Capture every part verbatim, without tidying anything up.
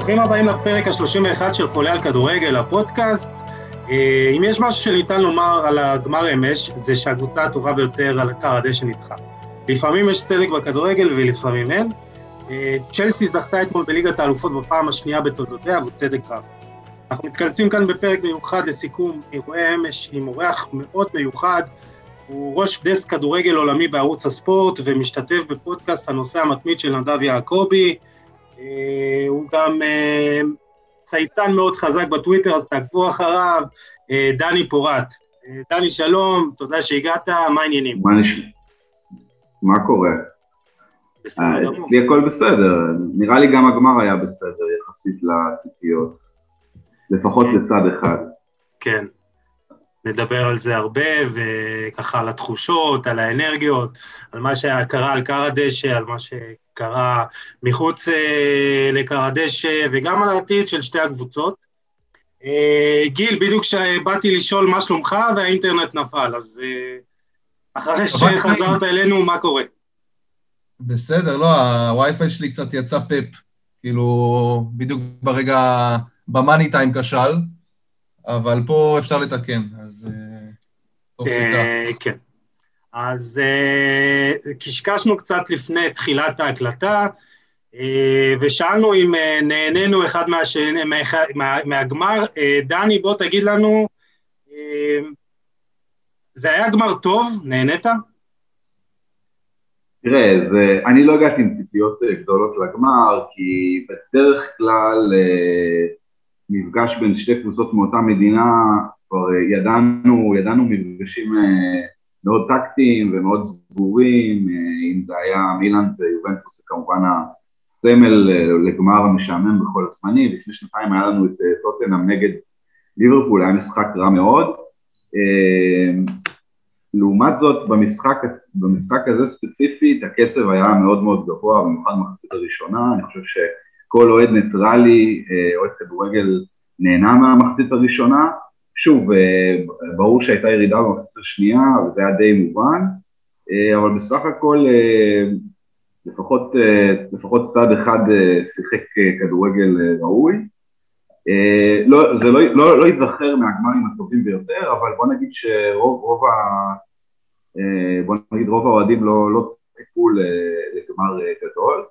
ברוכים הבאים לפרק ה-שלושים ואחד של חולה על כדורגל, הפודקאסט. אם יש משהו שניתן לומר על הגמר אמש, זה שהקבוצה הטובה ביותר על הקר הדשא ניצחה. לפעמים יש צדק בכדורגל ולפעמים אין. צ'לסי זכתה אתמול בליגת האלופות בפעם השנייה בתולדותיה, וצדק רב. אנחנו מתכנסים כאן בפרק מיוחד לסיכום אירועי אמש עם אורח מאוד מיוחד. הוא ראש דסק כדורגל עולמי בערוץ הספורט, ומשתתף בפודקאסט הנושא המתמיד של נדב יעקובי. הוא גם צייצן מאוד חזק בטוויטר, אז תעקבו אחריו, דני פורט. דני, שלום, תודה שהגעת, מה העניינים? מה קורה? אצלי הכל בסדר, נראה לי גם הגמר היה בסדר, יחסית לציפיות, לפחות לצד אחד. כן, נדבר על זה הרבה, וככה על התחושות, על האנרגיות, על מה שקרה על קר הדשא, על מה ש... קרה מחוץ אה, לקר הדשא, וגם על העתיד של שתי הקבוצות. אה, גיל, בדיוק שבאתי לשאול מה שלומך, והאינטרנט נפל, אז אה, אחרי שחזרת אלינו, מה קורה? בסדר, לא, הווי-פיי שלי קצת יצא פאפ, כאילו, בדיוק ברגע, במאני טיים כשל, אבל פה אפשר לתקן, אז אה, טוב אה, שיקה. כן. אז uh, קשקשנו קצת לפני תחילת ההקלטה, uh, ושאלנו אם uh, נהנינו אחד מהשני, מה, מה, מהגמר. uh, דני, בוא תגיד לנו, uh, זה היה גמר טוב, נהנית? תראה, זה, אני לא הגעתי עם ציפיות גדולות לגמר, כי בדרך כלל uh, מפגש בין שתי קבוצות מאותה מדינה, כבר uh, ידענו, ידענו מפגשים... Uh, מאוד טקטיים ומאוד סגורים, אם זה היה מילאן ויובנטוס, זה כמובן הסמל לגמר המשעמם בכל הזמנים. לפני שנתיים היה לנו את טוטנהאם נגד ליברפול, היה משחק רע מאוד. לעומת זאת, במשחק, במשחק הזה ספציפית, הקצב היה מאוד מאוד גבוה, במיוחד מחצית הראשונה. אני חושב שכל אוהד ניטרלי, אוהד כדורגל, נהנה מהמחצית הראשונה. שוב, ברור שהייתה ירידה במחצית השנייה, וזה היה די מובן, אבל בסך הכל, לפחות, לפחות צד אחד שיחק כדורגל ראוי. לא, זה לא, לא, לא ייזכר מהגמרים הטובים ביותר, אבל בוא נגיד שרוב, רוב ה, בוא נגיד, רוב האוהדים לא, לא ציפו לגמר גדול.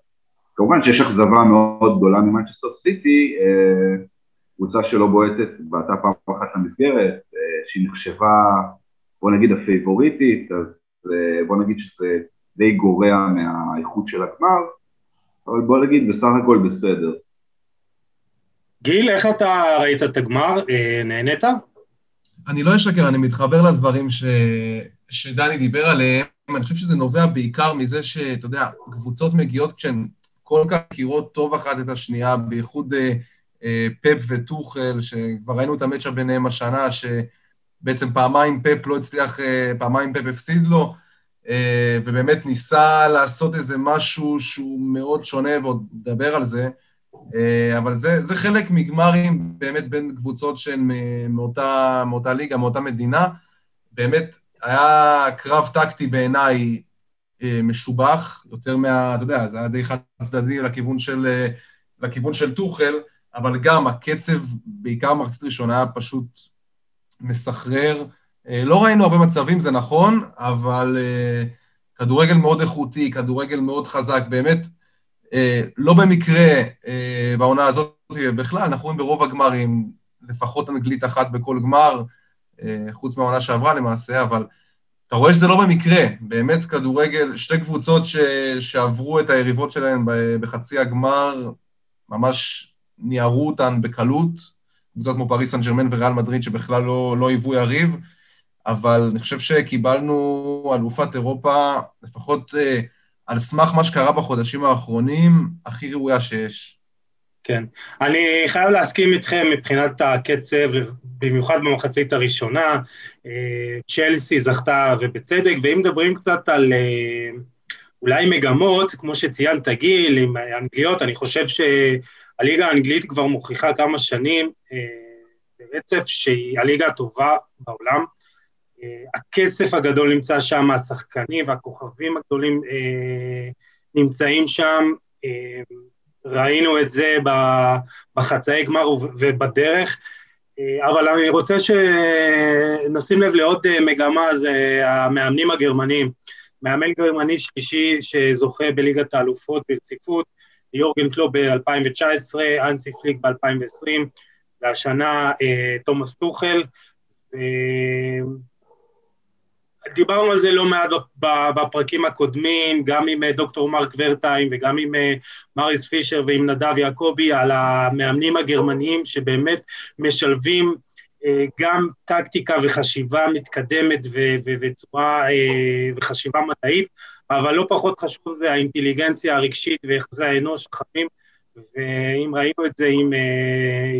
כמובן שיש אכזבה מאוד גדולה ממנצ'סטר סיטי, קבוצה שלא בועטת, בעטה פעם אחת למסגרת, שהיא נחשבה, בוא נגיד, הפייבוריטית, אז בוא נגיד שזה די גורע מהאיכות של הגמר, אבל בוא נגיד, בסך הכל בסדר. גיל, איך אתה ראית את הגמר? נהנית? אני לא אשקר, אני מתחבר לדברים ש... שדני דיבר עליהם, אני חושב שזה נובע בעיקר מזה שאתה יודע, קבוצות מגיעות כשהן כל כך מכירות טוב אחת את השנייה, בייחוד... פאפ וטוחל, שכבר ראינו את המאצ'ה ביניהם השנה, שבעצם פעמיים פאפ לא הצליח, פעמיים פאפ הפסיד לו, ובאמת ניסה לעשות איזה משהו שהוא מאוד שונה, ועוד נדבר על זה, אבל זה, זה חלק מגמרים באמת בין קבוצות שהן מאותה, מאותה ליגה, מאותה מדינה. באמת היה קרב טקטי בעיניי משובח, יותר מה, אתה יודע, זה היה די חד צדדי לכיוון של, לכיוון של טוחל, אבל גם הקצב, בעיקר מחצית ראשונה, פשוט מסחרר. לא ראינו הרבה מצבים, זה נכון, אבל כדורגל מאוד איכותי, כדורגל מאוד חזק, באמת, לא במקרה בעונה הזאת בכלל, אנחנו רואים ברוב הגמרים, לפחות אנגלית אחת בכל גמר, חוץ מהעונה שעברה למעשה, אבל אתה רואה שזה לא במקרה, באמת כדורגל, שתי קבוצות ש... שעברו את היריבות שלהן בחצי הגמר, ממש... ניערו אותן בקלות, קבוצות כמו פריס סן ז'רמן וריאל מדריד, שבכלל לא, לא היוו יריב, אבל אני חושב שקיבלנו אלופת אירופה, לפחות אה, על סמך מה שקרה בחודשים האחרונים, הכי ראויה שיש. כן, אני חייב להסכים איתכם מבחינת הקצב, במיוחד במחצית הראשונה, אה, צ'לסי זכתה ובצדק, ואם מדברים קצת על... אה, אולי מגמות, כמו שציינת גיל, עם האנגליות, אני חושב שהליגה האנגלית כבר מוכיחה כמה שנים, אה, ברצף שהיא הליגה הטובה בעולם, אה, הכסף הגדול נמצא שם, השחקנים והכוכבים הגדולים אה, נמצאים שם, אה, ראינו את זה בחצאי גמר ובדרך, אבל אני רוצה שנשים לב לעוד מגמה, זה המאמנים הגרמנים. מאמן גרמני שלישי שזוכה בליגת האלופות ברציפות, יורגן קלופ ב-אלפיים תשע עשרה, אנסי פליק ב-אלפיים עשרים, והשנה תומאס טוחל. דיברנו על זה לא מעט בפרקים הקודמים, גם עם דוקטור מרק ורטיים וגם עם מריס פישר ועם נדב יעקובי, על המאמנים הגרמניים שבאמת משלבים גם טקטיקה וחשיבה מתקדמת וצורה וחשיבה מדעית, אבל לא פחות חשוב זה האינטליגנציה הרגשית ויחסי האנוש החמים, ואם ראינו את זה עם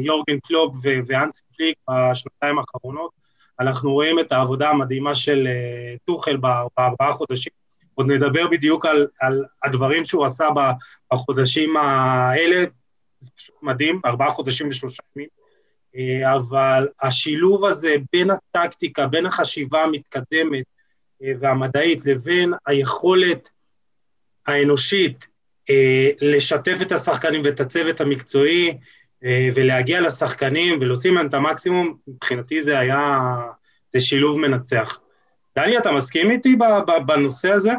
יורגן קלופ והאנס פליק בשנתיים האחרונות, אנחנו רואים את העבודה המדהימה של טוחל בארבעה חודשים, עוד נדבר בדיוק על, על הדברים שהוא עשה בחודשים האלה, זה פשוט מדהים, ארבעה חודשים ושלושה ימים, אבל השילוב הזה בין הטקטיקה, בין החשיבה המתקדמת והמדעית, לבין היכולת האנושית לשתף את השחקנים ואת הצוות המקצועי, ולהגיע לשחקנים ולהוציא מהם את המקסימום, מבחינתי זה היה, זה שילוב מנצח. דני, אתה מסכים איתי בנושא הזה?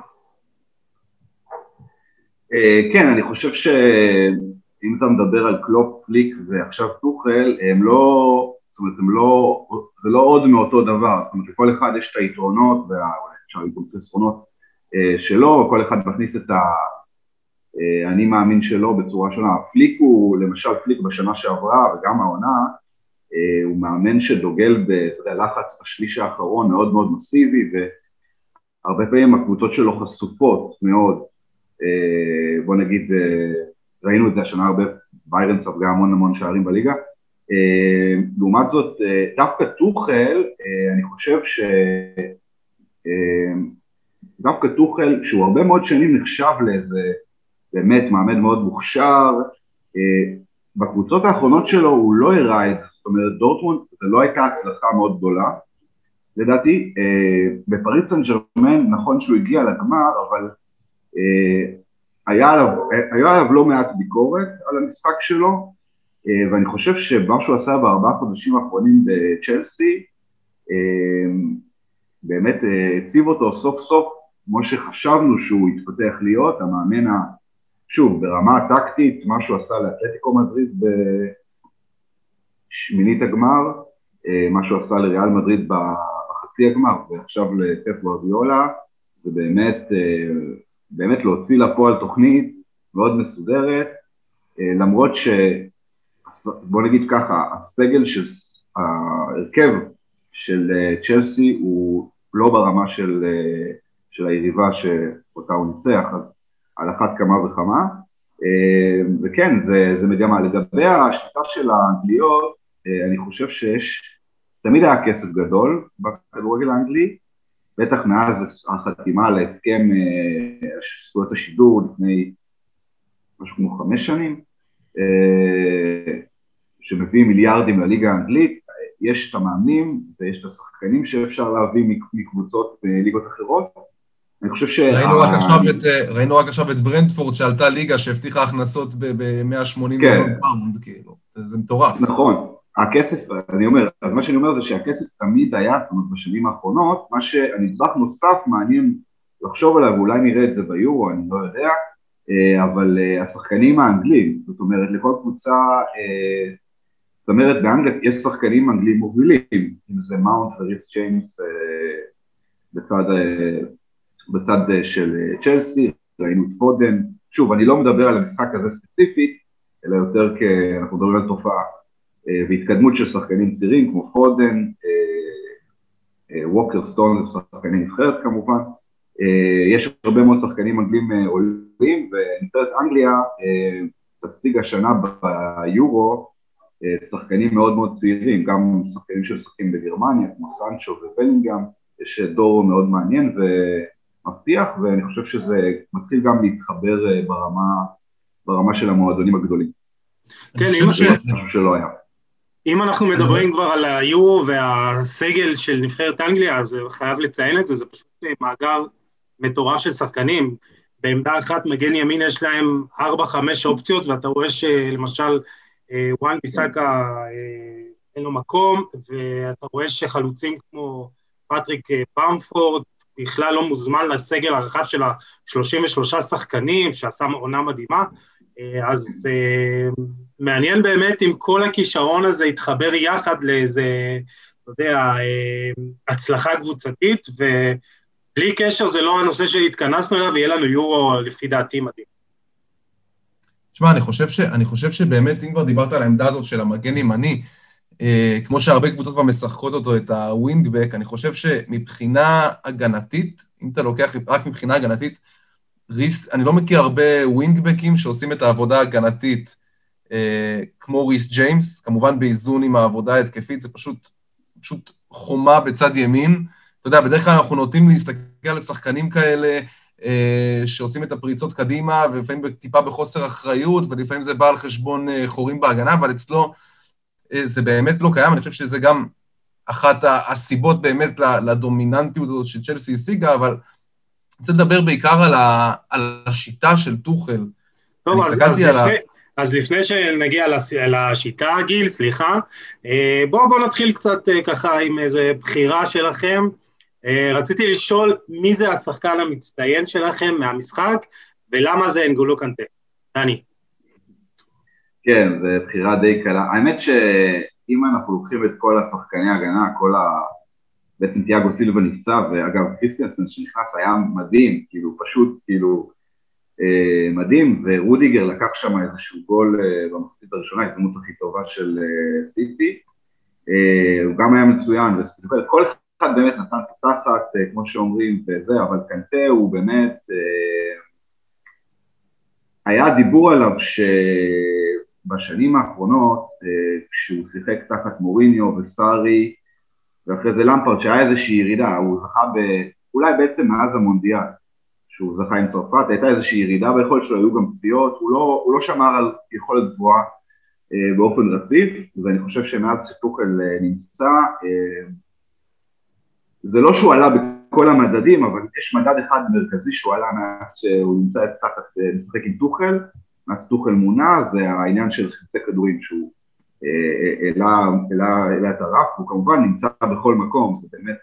כן, אני חושב שאם אתה מדבר על קלופ, פליק ועכשיו טוחל, הם לא, זאת אומרת, הם לא, זה לא עוד מאותו דבר, זאת אומרת, לכל אחד יש את היתרונות, ואפשר לקרוא את היתרונות שלו, כל אחד מכניס את ה... אני מאמין שלא בצורה שונה. פליק הוא, למשל פליק בשנה שעברה וגם העונה, הוא מאמן שדוגל בלחץ בשליש האחרון מאוד מאוד מסיבי, והרבה פעמים הקבוצות שלו חשופות מאוד. בוא נגיד, ראינו את זה השנה הרבה, ביירן ספגה המון המון שערים בליגה. לעומת זאת, דווקא טוחל, אני חושב ש... דווקא טוחל, שהוא הרבה מאוד שנים נחשב לאיזה... באמת מעמד מאוד מוכשר, בקבוצות האחרונות שלו הוא לא הראה את זה, זאת אומרת דורטמונד זה לא הייתה הצלחה מאוד גדולה, לדעתי בפריז סן ז'רמן נכון שהוא הגיע לגמר, אבל היה עליו, היה עליו לא מעט ביקורת על המשחק שלו, ואני חושב שמה שהוא עשה בארבעה חודשים האחרונים בצ'לסי, באמת הציב אותו סוף סוף, כמו שחשבנו שהוא התפתח להיות, המאמן ה... שוב, ברמה הטקטית, מה שהוא עשה לאתלטיקו מדריד בשמינית הגמר, מה שהוא עשה לריאל מדריד בחצי הגמר, ועכשיו לפפ גוארדיולה, זה באמת, באמת להוציא לפועל תוכנית מאוד מסודרת, למרות ש, בוא נגיד ככה, הסגל של ההרכב של צ'לסי הוא לא ברמה של, של היריבה שאותה הוא ניצח, אז על אחת כמה וכמה, וכן, זה, זה מגמה. לגבי השליטה של האנגליות, אני חושב שיש, תמיד היה כסף גדול בכדורגל האנגלי, בטח מאז החתימה להסכם זכויות השידור לפני משהו כמו חמש שנים, שמביא מיליארדים לליגה האנגלית, יש את המאמנים ויש את השחקנים שאפשר להביא מקבוצות בליגות אחרות, אני חושב ש... ראינו רק עכשיו את ברנטפורד שעלתה ליגה שהבטיחה הכנסות ב-מאה ושמונים מיליון פאונד, כאילו, זה מטורף. נכון, הכסף, אני אומר, אז מה שאני אומר זה שהכסף תמיד היה, זאת אומרת, בשנים האחרונות, מה שהנדבך נוסף מעניין לחשוב עליו, ואולי נראה את זה ביורו, אני לא יודע, אבל השחקנים האנגלים, זאת אומרת, לכל קבוצה, זאת אומרת, באנגליה יש שחקנים אנגלים מובילים, אם זה מאונט וריס צ'יימס בצד... בצד של צ'לסי, ראינו את פודן, שוב, אני לא מדבר על המשחק הזה ספציפית, אלא יותר כאנחנו מדברים על תופעה, והתקדמות של שחקנים צעירים, כמו פודן, ווקר סטון, שחקנים נבחרת כמובן, יש הרבה מאוד שחקנים אנגלים עולים, ונבחרת אנגליה תציג השנה ביורו, שחקנים מאוד מאוד צעירים, גם שחקנים שמשחקים בגרמניה, כמו סנצ'ו ובלינגהאם, יש דור מאוד מעניין, ו... מבטיח, ואני חושב שזה מתחיל גם להתחבר ברמה, ברמה של המועדונים הגדולים. כן, אם ש... משהו שלא היה. אם אנחנו מדברים כבר על היורו והסגל של נבחרת אנגליה, אז חייב לציין את זה, זה פשוט מאגר מטורף של שחקנים, בעמדה אחת מגן ימין יש להם ארבע חמש אופציות, ואתה רואה שלמשל וואן ביסאקה אין לו מקום, ואתה רואה שחלוצים כמו פטריק במפורד בכלל לא מוזמן לסגל הרחב של ה-שלושים ושלושה שחקנים, שעשה עונה מדהימה, אז מעניין באמת אם כל הכישרון הזה יתחבר יחד לאיזה, אתה יודע, הצלחה קבוצתית, ובלי קשר זה לא הנושא שהתכנסנו אליו, יהיה לנו יורו לפי דעתי מדהים. תשמע, אני חושב ש, אני חושב שבאמת, אם כבר דיברת על העמדה הזאת של המגן ימני, כמו שהרבה קבוצות כבר משחקות אותו, את הווינגבק, אני חושב שמבחינה הגנתית, אם אתה לוקח רק מבחינה הגנתית, ריס, אני לא מכיר הרבה ווינגבקים שעושים את העבודה הגנתית, כמו ריס ג'יימס, כמובן באיזון עם העבודה ההתקפית, זה פשוט, פשוט חומה בצד ימין. אתה יודע, בדרך כלל אנחנו נוטים להסתכל על שחקנים כאלה, שעושים את הפריצות קדימה, ולפעמים טיפה בחוסר אחריות, ולפעמים זה בא על חשבון חורים בהגנה, אבל אצלו זה באמת לא קיים. אני חושב שזה גם אחת הסיבות באמת לדומיננטיות שצ'לסי השיגה, אבל אני רוצה לדבר בעיקר על, ה, על השיטה של טוחל. טוב, אז, אז, לפני, ה... אז לפני שנגיע לשיטה, גיל, סליחה, בואו בוא נתחיל קצת ככה עם איזו בחירה שלכם. רציתי לשאול מי זה השחקן המצטיין שלכם מהמשחק, ולמה זה אנגולו קנטה. דני. כן, זו בחירה די קלה. האמת שאם אנחנו לוקחים את כל השחקני הגנה, כל ה... בעצם תיאגו סילבה נפצע, ואגב, קריסטיאנסן שנכנס היה מדהים, כאילו פשוט, כאילו אה, מדהים, ורודיגר לקח שם איזשהו גול אה, במחצית הראשונה, ההזדמנות הכי טובה של אה, סיטי, אה, הוא גם היה מצוין, וסילבה, כל אחד באמת נתן תחת, אה, כמו שאומרים, וזה, אבל קנטה הוא באמת, אה, היה דיבור עליו ש... בשנים האחרונות, כשהוא שיחק תחת מוריניו וסארי, ואחרי זה למפרד, שהיה איזושהי ירידה, הוא זכה ב... אולי בעצם מאז המונדיאל, שהוא זכה עם צרפת, הייתה איזושהי ירידה, ביכולת שלו היו גם פציעות, הוא לא, הוא לא שמר על יכולת גבוהה אה, באופן רציף, ואני חושב שמאז שטוחל אה, נמצא, אה, זה לא שהוא עלה בכל המדדים, אבל יש מדד אחד מרכזי שהוא עלה מאז שהוא נמצא תחת אה, משחק עם טוחל, מאז טוחל מונה, זה העניין של חצי כדורים שהוא העלה את הרף, הוא כמובן נמצא בכל מקום, זה באמת,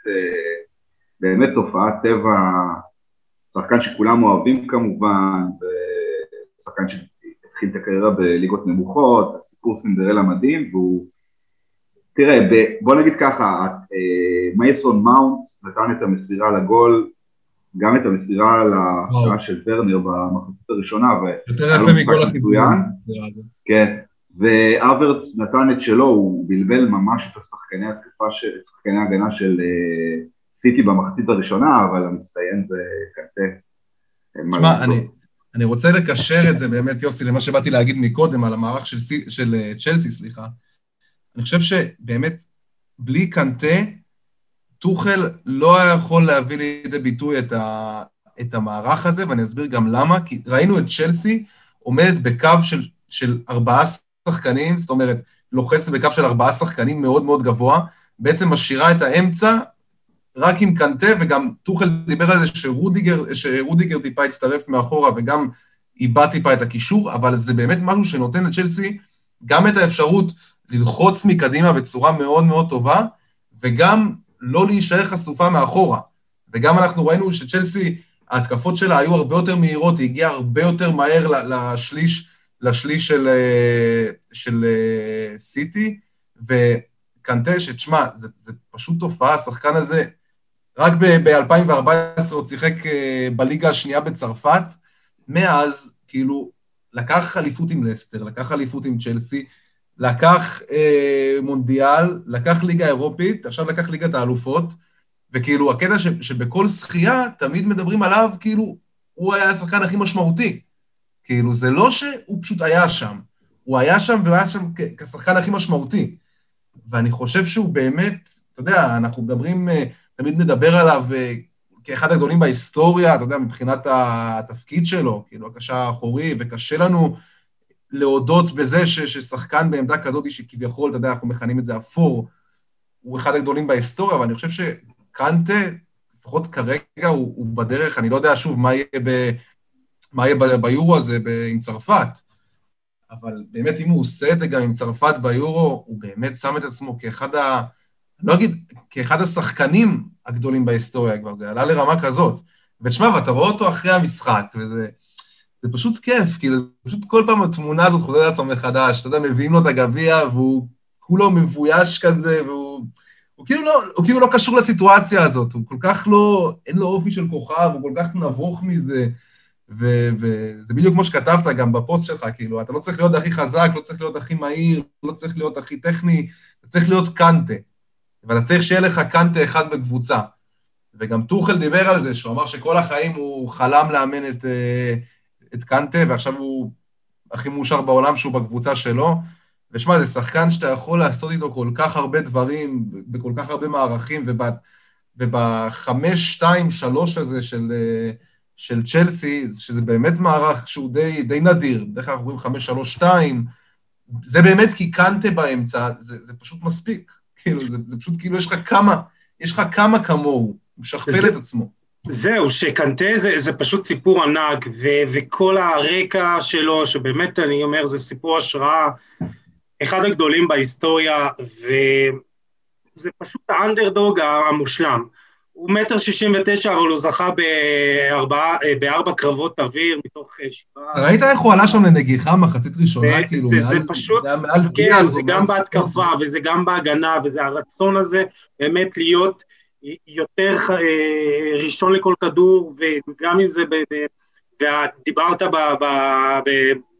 באמת תופעת טבע, שחקן שכולם אוהבים כמובן, שחקן שהתחיל את הקריירה בליגות נמוכות, הסיפור סינדרלה מדהים, והוא, תראה, בוא נגיד ככה, מייסון מאונט נתן את המסירה לגול, גם את המסירה על ההכשרה של ורנר במחצית הראשונה, יותר יפה מכל החיזויין, כן, ואברץ נתן את שלו, הוא בלבל ממש את השחקני התקפה, שחקני ההגנה של סיטי במחצית הראשונה, אבל המצטיין זה קנטה. תשמע, אני רוצה לקשר את זה באמת, יוסי, למה שבאתי להגיד מקודם, על המערך של צ'לסי, סליחה. אני חושב שבאמת, בלי קנטה, טוחל לא היה יכול להביא לידי ביטוי את, ה, את המערך הזה, ואני אסביר גם למה, כי ראינו את צ'לסי עומדת בקו של, של ארבעה שחקנים, זאת אומרת, לוחצת בקו של ארבעה שחקנים מאוד מאוד גבוה, בעצם משאירה את האמצע רק עם קנטה, וגם טוחל דיבר על זה שרודיגר, שרודיגר טיפה הצטרף מאחורה, וגם איבא טיפה את הקישור, אבל זה באמת משהו שנותן לצ'לסי גם את האפשרות ללחוץ מקדימה בצורה מאוד מאוד טובה, וגם לא להישאר חשופה מאחורה. וגם אנחנו ראינו שצ'לסי, ההתקפות שלה היו הרבה יותר מהירות, היא הגיעה הרבה יותר מהר לשליש, לשליש של, של סיטי, וקנטה, שתשמע, זה, זה פשוט תופעה, השחקן הזה, רק ב-אלפיים וארבע עשרה הוא שיחק בליגה השנייה בצרפת, מאז, כאילו, לקח אליפות עם לסטר, לקח אליפות עם צ'לסי, לקח אה, מונדיאל, לקח ליגה אירופית, עכשיו לקח ליגת האלופות, וכאילו הקטע ש, שבכל שחייה תמיד מדברים עליו, כאילו הוא היה השחקן הכי משמעותי. כאילו זה לא שהוא פשוט היה שם, הוא היה שם והוא היה שם כ- כשחקן הכי משמעותי. ואני חושב שהוא באמת, אתה יודע, אנחנו מדברים, תמיד נדבר עליו כאחד הגדולים בהיסטוריה, אתה יודע, מבחינת התפקיד שלו, כאילו הקשר האחורי, וקשה לנו להודות בזה ש, ששחקן בעמדה כזאת שכביכול, אתה יודע, אנחנו מכנים את זה אפור, הוא אחד הגדולים בהיסטוריה, אבל אני חושב שקנטה, לפחות כרגע, הוא, הוא בדרך, אני לא יודע שוב מה יהיה ב, מה יהיה ביורו הזה עם צרפת, אבל באמת אם הוא עושה את זה גם עם צרפת ביורו, הוא באמת שם את עצמו כאחד ה... לא אגיד, כאחד השחקנים הגדולים בהיסטוריה כבר, זה עלה לרמה כזאת. ותשמע, ואתה רואה אותו אחרי המשחק, וזה זה פשוט כיף, כי זה פשוט כל פעם התמונה הזאת חוזרת לעצמו מחדש, אתה יודע, מביאים לו את הגביע, והוא כולו מבויש כזה, והוא הוא כאילו, לא, הוא כאילו לא קשור לסיטואציה הזאת, הוא כל כך לא, אין לו אופי של כוכב, הוא כל כך נבוך מזה, וזה בדיוק כמו שכתבת גם בפוסט שלך, כאילו, אתה לא צריך להיות הכי חזק, לא צריך להיות הכי מהיר, לא צריך להיות הכי טכני, אתה צריך להיות קנטה. ואתה צריך שיהיה לך קנטה אחד בקבוצה. וגם טוחל דיבר על זה, שהוא אמר שכל החיים הוא חלם לאמן את, את קנטה, ועכשיו הוא הכי מאושר בעולם שהוא בקבוצה שלו. ושמע, זה שחקן שאתה יכול לעשות איתו כל כך הרבה דברים, בכל כך הרבה מערכים, ובחמש, שתיים, שלוש הזה של... של צ'לסי, שזה באמת מערך שהוא די, די נדיר, בדרך כלל אנחנו רואים חמש שלוש שתיים, זה באמת כי קנטה באמצע, זה, זה פשוט מספיק, כאילו, זה, זה פשוט כאילו, יש לך כמה, יש לך כמה כמוהו, הוא שכפל את עצמו. זהו, שקנטה זה, זה פשוט סיפור ענק, ו, וכל הרקע שלו, שבאמת אני אומר, זה סיפור השראה, אחד הגדולים בהיסטוריה, וזה פשוט האנדרדוג המושלם. הוא מטר שישים ותשע, אבל הוא זכה בארבעה, בארבע קרבות אוויר, מתוך שבעה. ראית איך הוא עלה שם לנגיחה, מחצית ראשונה, כאילו, זה פשוט, זה גם בהתקפה, וזה גם בהגנה, וזה הרצון הזה, באמת להיות יותר ראשון לכל כדור, וגם אם זה, ודיברת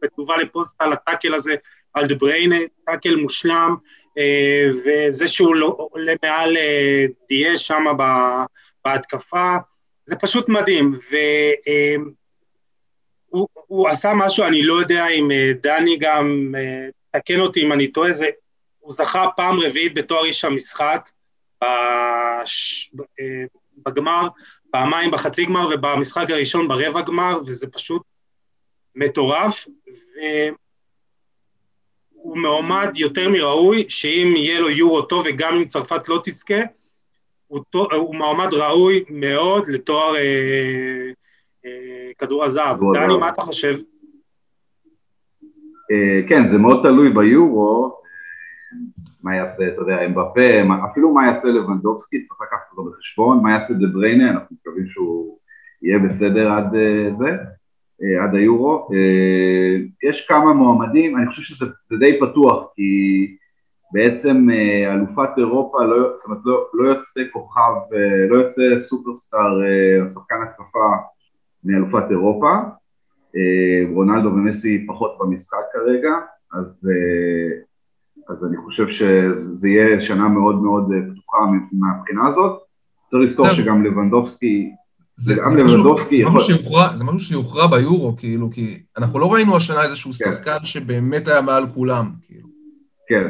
בתגובה לפוסט על הטאקל הזה, על דבריינה, טאקל מושלם, וזה שהוא עולה מעל דיה שם בהתקפה, זה פשוט מדהים, והוא עשה משהו, אני לא יודע אם דני גם, תקן אותי אם אני טועה, הוא זכה פעם רביעית בתואר איש המשחק, בגמר, פעמיים בחצי גמר, ובמשחק הראשון ברבע גמר, וזה פשוט מטורף, ו... הוא מעומד יותר מראוי, שאם יהיה לו יורו טוב, וגם אם צרפת לא תזכה, הוא, הוא מעומד ראוי מאוד לתואר אה, אה, כדור הזהב. דני, מה אתה חושב? אה, כן, זה מאוד תלוי ביורו, מה יעשה, אתה יודע, אמבפה, מה, אפילו מה יעשה לבנדובסקי, צריך לקחת אותו בחשבון, מה יעשה דבריינה, אנחנו מקווים שהוא יהיה בסדר עד אה, זה. עד היורו, יש כמה מועמדים, אני חושב שזה די פתוח, כי בעצם אלופת אירופה, זאת אומרת, לא יוצא כוכב, לא יוצא סופרסטאר, שחקן התקפה מאלופת אירופה, רונלדו ומסי פחות במשחק כרגע, אז אני חושב שזה יהיה שנה מאוד מאוד פתוחה מהבחינה הזאת, צריך לזכור שגם לבנדובסקי, זה משהו שיוכרע ביורו, כאילו, כי אנחנו לא ראינו השנה איזשהו שחקן שבאמת היה מעל כולם. כן,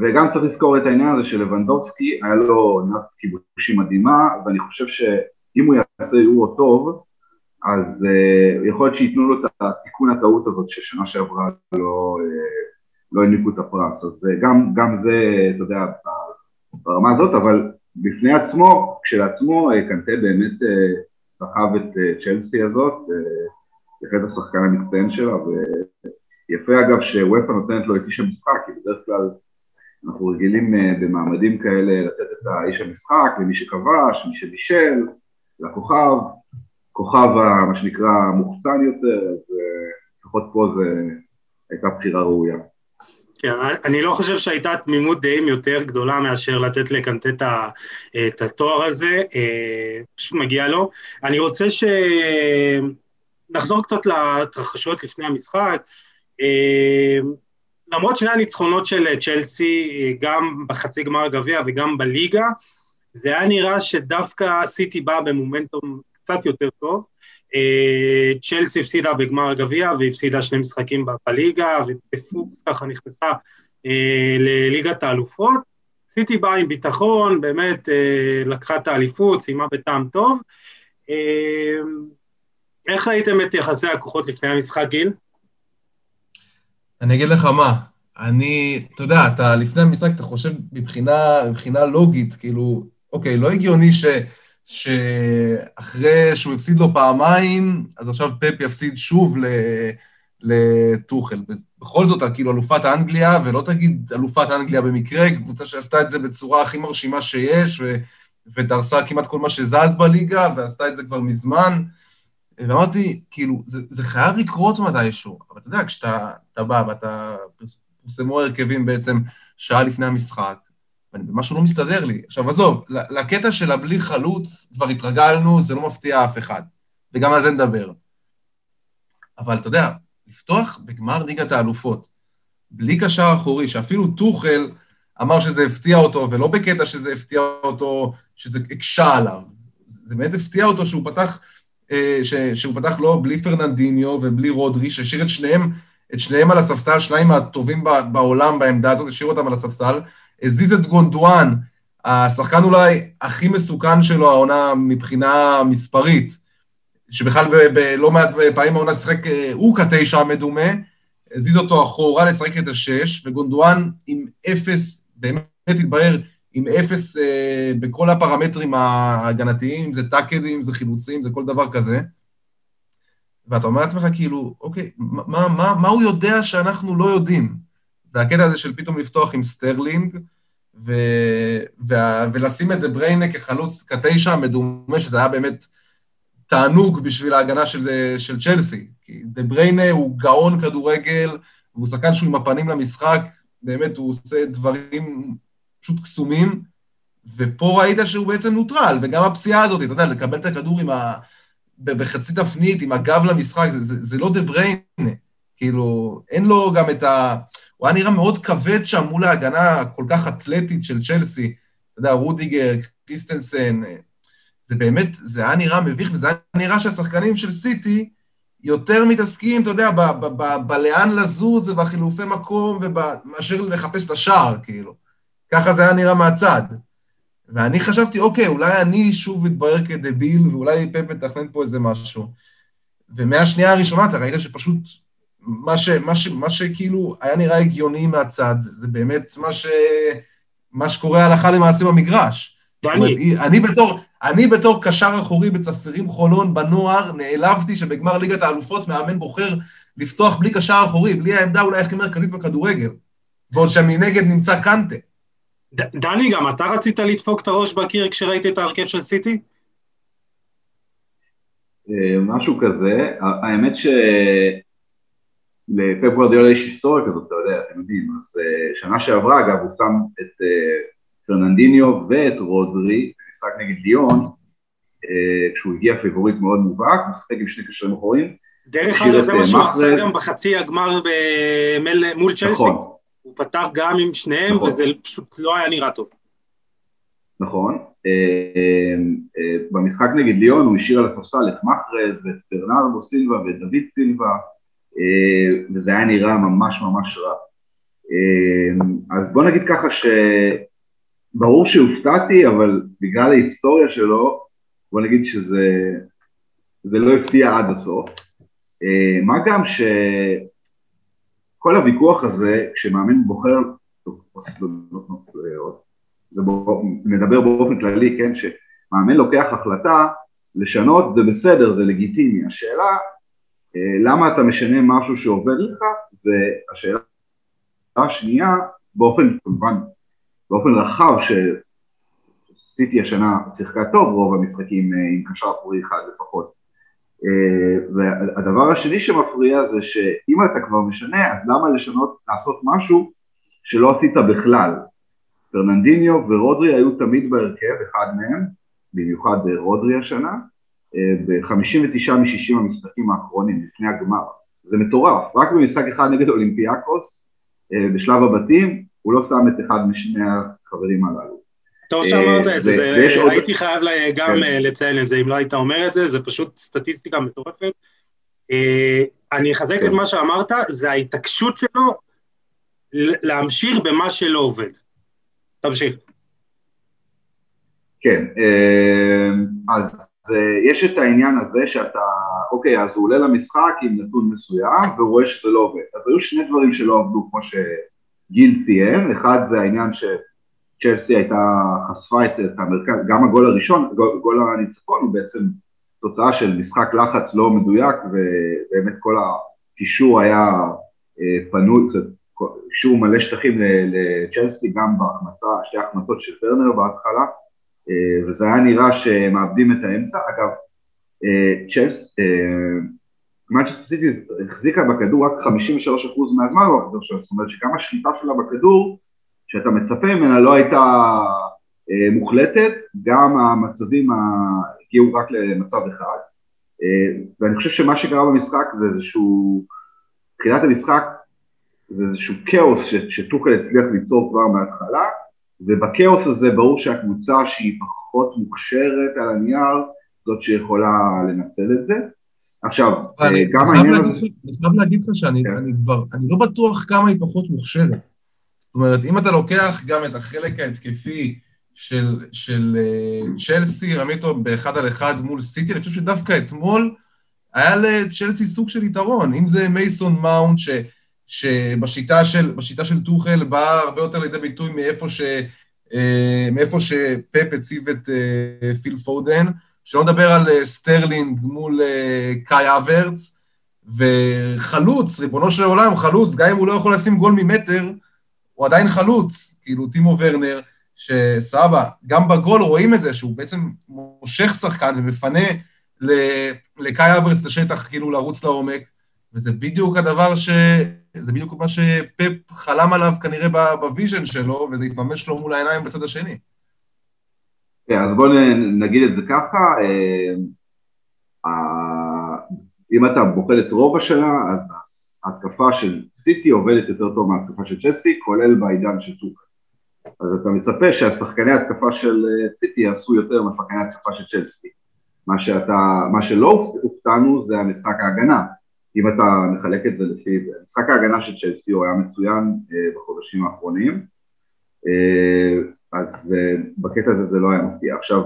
וגם צריך לזכור את העניין הזה של לבנדובסקי, היה לו עונת כיבושים מדהימה, ואני חושב שאם הוא יעשה יורו טוב, אז יכול להיות שייתנו לו את התיקון הטעות הזאת, ששנה שעברה לא העניקו את הפרס, אז גם זה, אתה יודע, ברמה הזאת, אבל בפני עצמו, כשלעצמו, קנטה באמת... סחב את צ'לסי הזאת, יחד השחקן המצטיין שלה, ויפה אגב שוואפה נותנת לו את איש המשחק, כי בדרך כלל אנחנו רגילים במעמדים כאלה לתת את האיש המשחק, למי שכבש, מי שבישל, לכוכב, כוכב מה שנקרא מוחצן יותר, ולפחות פה זה הייתה בחירה ראויה. כן, אני לא חושב שהייתה תמימות דעים יותר גדולה מאשר לתת לקנטט את התואר הזה, פשוט מגיע לו. אני רוצה שנחזור קצת להתרחשויות לפני המשחק, למרות שני הניצחונות של צ'לסי, גם בחצי גמר גביע וגם בליגה, זה היה נראה שדווקא סיטי בא במומנטום קצת יותר טוב, צ'לסי הפסידה בגמר הגביע, והפסידה שני משחקים בליגה, ובפוקס ככה נכנסה לליגת האלופות, סיטי באה עם ביטחון, באמת לקחה את האליפות, סיימה בטעם טוב, איך ראיתם את יחסי הכוחות לפני המשחק, גיל? אני אגיד לך מה, אני, אתה יודע, לפני המשחק אתה חושב מבחינה לוגית, כאילו, אוקיי, לא הגיוני ש... שאחרי שהוא הפסיד לו פעמיים, אז עכשיו פפי יפסיד שוב לטוחל. בכל זאת, כאילו אלופת האנגליה, ולא תגיד אלופת האנגליה במקרה, קבוצה שעשתה את זה בצורה הכי מרשימה שיש, ודרסה כמעט כל מה שזז בליגה, ועשתה את זה כבר מזמן. ואמרתי, כאילו, זה, זה חייב לקרות מתישהו, אבל אתה יודע, כשאתה אתה בא, ואתה פרסמו הרכבים בעצם שעה לפני המשחק, ומשהו לא מסתדר לי. עכשיו, עזוב, לקטע של הבלי חלוץ, כבר התרגלנו, זה לא מפתיע אף אחד, וגם על זה נדבר. אבל אתה יודע, לפתוח בגמר ליגת האלופות, בלי קשר אחורי, שאפילו טוחל אמר שזה הפתיע אותו, ולא בקטע שזה הפתיע אותו, שזה הקשה עליו. זה באמת הפתיע אותו שהוא פתח... ש... שהוא פתח לו בלי פרננדיניו ובלי רודרי, שהשאיר את שניהם, את שניהם על הספסל, שניים הטובים בעולם בעמדה הזאת, השאיר אותם על הספסל, הזיז את גונדואן, השחקן אולי הכי מסוכן שלו, העונה מבחינה מספרית, שבכלל ב... ב... לא מעט פעמים העונה שחק, הוא כתשע המדומה, הזיז אותו אחורה לשחק את השש, וגונדואן עם אפס, באמת התברר, עם אפס אה, בכל הפרמטרים ההגנתיים, אם זה טאקלים, זה חילוצים, זה כל דבר כזה. ואתה אומר לעצמך כאילו, אוקיי, מה, מה, מה הוא יודע שאנחנו לא יודעים? והקטע הזה של פתאום לפתוח עם סטרלינג, ו, וה, ולשים את הבריינה כחלוץ כתשע המדומה, שזה היה באמת תענוג בשביל ההגנה של, של צ'לסי. כי דבריינה הוא גאון כדורגל, והוא שחקן שהוא עם הפנים למשחק, באמת הוא עושה דברים... פשוט קסומים, ופה ראית שהוא בעצם נוטרל, וגם הפציעה הזאת, אתה יודע, לקבל את הכדור עם ה... בחצי דפנית, עם הגב למשחק, זה, זה, זה לא דבריינה, כאילו, אין לו גם את ה... הוא היה נראה מאוד כבד שם מול ההגנה הכל כך אתלטית של צ'לסי, אתה יודע, רודיגר, קריסטנסן, זה באמת, זה היה נראה מביך, וזה היה נראה שהשחקנים של סיטי יותר מתעסקים, אתה יודע, בלאן לזוז, ובחילופי מקום, ומאשר לחפש את השער, כאילו. ככה זה היה נראה מהצד. ואני חשבתי, אוקיי, אולי אני שוב מתברר כדביל, ואולי פפ מתכנן פה איזה משהו. ומהשנייה הראשונה, אתה ראית שפשוט, מה, ש, מה, ש, מה שכאילו היה נראה הגיוני מהצד, זה, זה באמת מה, ש, מה שקורה הלכה למעשה במגרש. אני, אני, בתור, אני בתור קשר אחורי בצפירים חולון בנוער, נעלבתי שבגמר ליגת האלופות מאמן בוחר לפתוח בלי קשר אחורי, בלי העמדה אולי הכי מרכזית בכדורגל. ועוד שמנגד נמצא קנטה. ד- דני, גם אתה רצית לדפוק את הראש בקיר כשראית את ההרכב של סיטי? משהו כזה, האמת שלפפ גוארדיולה יש היסטוריה כזאת, אתה יודע, אתם יודעים, אז שנה שעברה, אגב, הוא שם את פרננדיניו ואת רודרי, משחק נגד ליון, כשהוא הגיע פיבורית מאוד מובהק, משחק עם שני קשרים אחוריים. דרך אגב, זה מה שהוא עשה גם בחצי הגמר ב- מול צ'לסי. נכון. הוא פתח גם עם שניהם, נכון. וזה פשוט לא היה נראה טוב. נכון. אה, אה, אה, במשחק נגד ליון, הוא השאיר על הספסל את מחרז, את ברנרדו סילבה ואת דוד סילבה, אה, וזה היה נראה ממש ממש רע. אה, אז בוא נגיד ככה שברור שהופתעתי, אבל בגלל ההיסטוריה שלו, בוא נגיד שזה זה לא הפתיע עד הסוף. אה, מה גם ש... כל הוויכוח הזה, כשמאמן בוחר, זה מדבר באופן כללי, כן, שמאמן לוקח החלטה, לשנות זה בסדר, זה לגיטימי. השאלה, למה אתה משנה משהו שעובד לך, והשאלה השנייה, באופן, כמובן, באופן רחב, שסיטי השנה שיחקה טוב, רוב המשחקים עם קשר אחורי אחד לפחות. והדבר השני שמפריע זה שאם אתה כבר משנה, אז למה לשנות, לעשות משהו שלא עשית בכלל? פרננדיניו ורודרי היו תמיד בהרכב, אחד מהם, במיוחד רודרי השנה, ב-חמישים ותשע מ-שישים המשחקים האחרונים, לפני הגמר. זה מטורף, רק במשחק אחד נגד אולימפיאקוס, בשלב הבתים, הוא לא שם את אחד משני החברים הללו. טוב שאמרת את זה, הייתי חייב גם לציין את זה, אם לא היית אומר את זה, זה פשוט סטטיסטיקה מטורפת. אני אחזק את מה שאמרת, זה ההתעקשות שלו להמשיך במה שלא עובד. תמשיך. כן, אז יש את העניין הזה שאתה, אוקיי, אז הוא עולה למשחק עם נתון מסוים, והוא רואה שזה לא עובד. אז היו שני דברים שלא עבדו, כמו שגיל ציין, אחד זה העניין ש... צ'לסי הייתה, חשפה את, את המרכז, גם הגול הראשון, גול, גול הניצחון הוא בעצם תוצאה של משחק לחץ לא מדויק, ובאמת כל הקישור היה פנוי, קישור מלא שטחים לצ'לסי, גם בהחמצה, שתי החמצות של פרנר בהתחלה, וזה היה נראה שמאבדים את האמצע. אגב, צ'לסי, מנצ'סטר סיטי החזיקה בכדור רק חמישים ושלושה אחוז מהזמן בכדור שלה, זאת אומרת שגם השליטה שלה בכדור, שאתה מצפה ממנה לא הייתה אה, מוחלטת, גם המצבים הגיעו רק למצב אחד, אה, ואני חושב שמה שקרה במשחק זה איזשהו, תחילת המשחק זה איזשהו כאוס ש, שטוקל הצליח ליצור כבר מההתחלה, ובכאוס הזה ברור שהקבוצה שהיא פחות מוכשרת על הנייר, זאת שיכולה לנצל את זה. עכשיו, גם העניין... אני חייב להגיד לך שאני לא בטוח כמה היא פחות מוכשרת. זאת אומרת, אם אתה לוקח גם את החלק ההתקפי של צ'לסי, רמיתו באחד על אחד מול סיטי, אני חושב שדווקא אתמול היה לצ'לסי סוג של יתרון, אם זה מייסון מאונט, שבשיטה של טוחל בא הרבה יותר לידי ביטוי מאיפה שפפ הציב את פיל פודן, שלא נדבר על סטרלינג מול קאי אברץ, וחלוץ, ריבונו של עולם, חלוץ, גם אם הוא לא יכול לשים גול ממטר, הוא עדיין חלוץ, כאילו טימו ורנר, שסבא, גם בגול רואים את זה, שהוא בעצם מושך שחקן ומפנה לקאי אברץ את השטח, כאילו לרוץ לעומק, וזה בדיוק הדבר ש... זה בדיוק מה שפפ חלם עליו כנראה בוויז'ן שלו, וזה התממש לו מול העיניים בצד השני. אז בואו נגיד את זה ככה, אם אתה בוחן את רוב השנה, אז ההתקפה של סיטי עובדת יותר טוב מההתקפה של צ'לסי, כולל בעידן של טוקל. אז אתה מצפה שהשחקני ההתקפה של סיטי יעשו יותר מהשחקני ההתקפה של צ'לסי. מה שאתה, מה שלא הופתענו זה המשחק ההגנה. אם אתה מחלק את זה לפי זה, המשחק ההגנה של צ'לסי הוא היה מצוין בחודשים האחרונים, אז בקטע הזה זה לא היה מפתיע. עכשיו,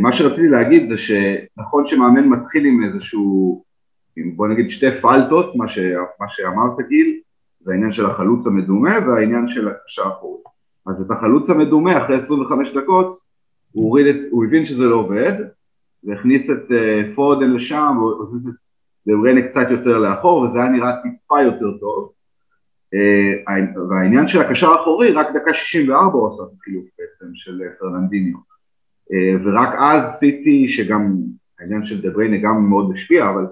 מה שרציתי להגיד זה שנכון שמאמן מתחיל עם איזשהו, בוא נגיד שתי פלטות, מה, ש, מה שאמרת גיל, זה העניין של החלוץ המדומה והעניין של הקשר אחורי. אז את החלוץ המדומה אחרי עשרים וחמש דקות, הוא, הוריד את, הוא הבין שזה לא עובד, והכניס את uh, פודן לשם, והכניס את דבריינה קצת יותר לאחור, וזה היה נראה טיפה יותר טוב. Uh, והעניין של הקשר האחורי, רק דקה שישים וארבע עושה את החילוף בעצם של פרננדיניו, uh, ורק אז סיטי, שגם העניין של דבריינה גם מאוד משפיע, אבל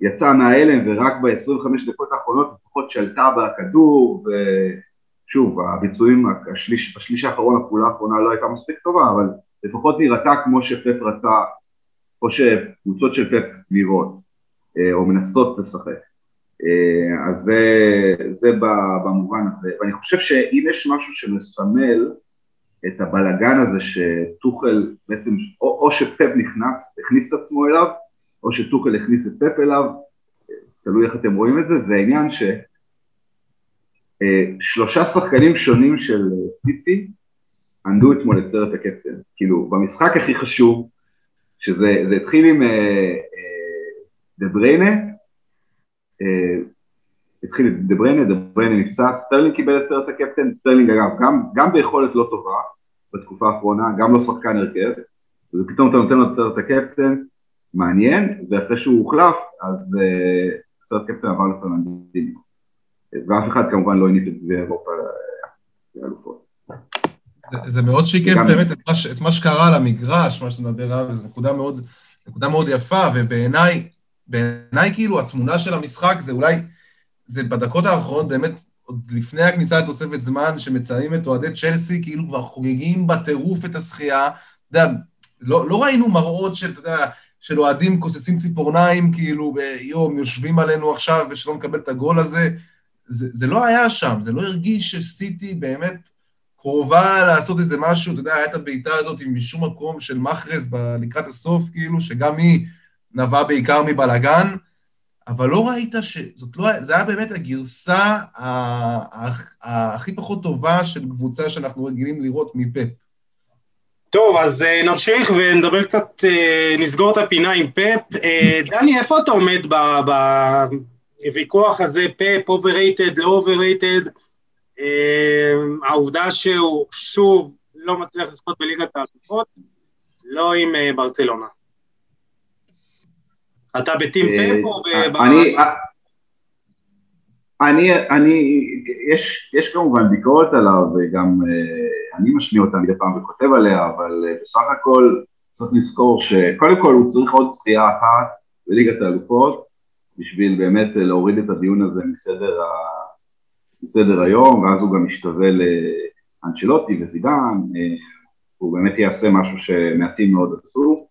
יצא מהאלם, ורק ב-עשרים וחמש דקות האחרונות לפחות שלטה בכדור, ושוב, הביצועים, השליש, השליש האחרון, הפעולה האחרונה לא הייתה מספיק טובה, אבל לפחות נראתה כמו שפפ רצה, או שקבוצות של פפ נראות, uh, או מנסות לשחק. אז זה במובן הזה, ואני חושב שאם יש משהו שמסמל את הבלגן הזה שטוחל בעצם, או שפפ נכנס, הכניס את עצמו אליו, או שטוחל הכניס את פפ אליו, תלוי איך אתם רואים את זה, זה העניין ששלושה שחקנים שונים של סיטי ענדו אתמול את סרט הקפטן, כאילו במשחק הכי חשוב, שזה התחיל עם דבריינה, התחיל את דבריינה, דבריינה נפצע, סטרלינג קיבל את סרט הקפטן, סטרלינג אגב, גם, גם ביכולת לא טובה, בתקופה האחרונה, גם לא שחקן הרכב, ופתאום אתה נותן לו את סרט הקפטן, מעניין, ואחרי שהוא הוחלף, אז uh, סרט הקפטן עבר לפרננדיניו, ואף אחד כמובן לא הניף את זה אירופה לאלופות. זה, זה מאוד שיקף גם... באמת את מה, את מה שקרה על המגרש, מה שאתה מדבר עליו, זו נקודה מאוד, נקודה מאוד יפה, ובעיניי, בעיניי כאילו התמונה של המשחק זה אולי, זה בדקות האחרונות באמת, עוד לפני הכניסה לתוספת זמן, שמצלמים את אוהדי צ'לסי, כאילו כבר חוגגים בטירוף את השחייה, אתה יודע, לא, לא ראינו מראות של, אתה יודע, של אוהדים כוססים ציפורניים, כאילו ביום יושבים עלינו עכשיו, ושלא נקבל את הגול הזה, זה, זה לא היה שם, זה לא הרגיש שסיטי באמת קרובה לעשות איזה משהו, אתה יודע, הייתה הביתה הזאת עם משום מקום של מחרס, לקראת הסוף, כאילו, שגם היא, נבע בעיקר מבלגן, אבל לא ראית שזאת לא... זה היה באמת הגרסה הכי פחות טובה של קבוצה שאנחנו רגילים לראות מפפ. טוב, אז נמשיך ונדבר קצת, נסגור את הפינה עם פפ. דני, איפה אתה עומד בוויכוח הזה, פפ, אוברייטד, לא אוברייטד? העובדה שהוא שוב לא מצליח לזכות בליגת האלופות, לא עם ברצלונה. אתה בטים פאפ או ב... אני, אני, יש, יש כמובן ביקורת עליו, וגם אני משמיע אותה מדי פעם וכותב עליה, אבל בסך הכל צריך לזכור שקודם כל הוא צריך עוד זכייה אחת בליגת האלופות, בשביל באמת להוריד את הדיון הזה מסדר, ה, מסדר היום, ואז הוא גם משתווה לאנצ'לוטי וזידן, הוא באמת יעשה משהו שמעטים מאוד עשו.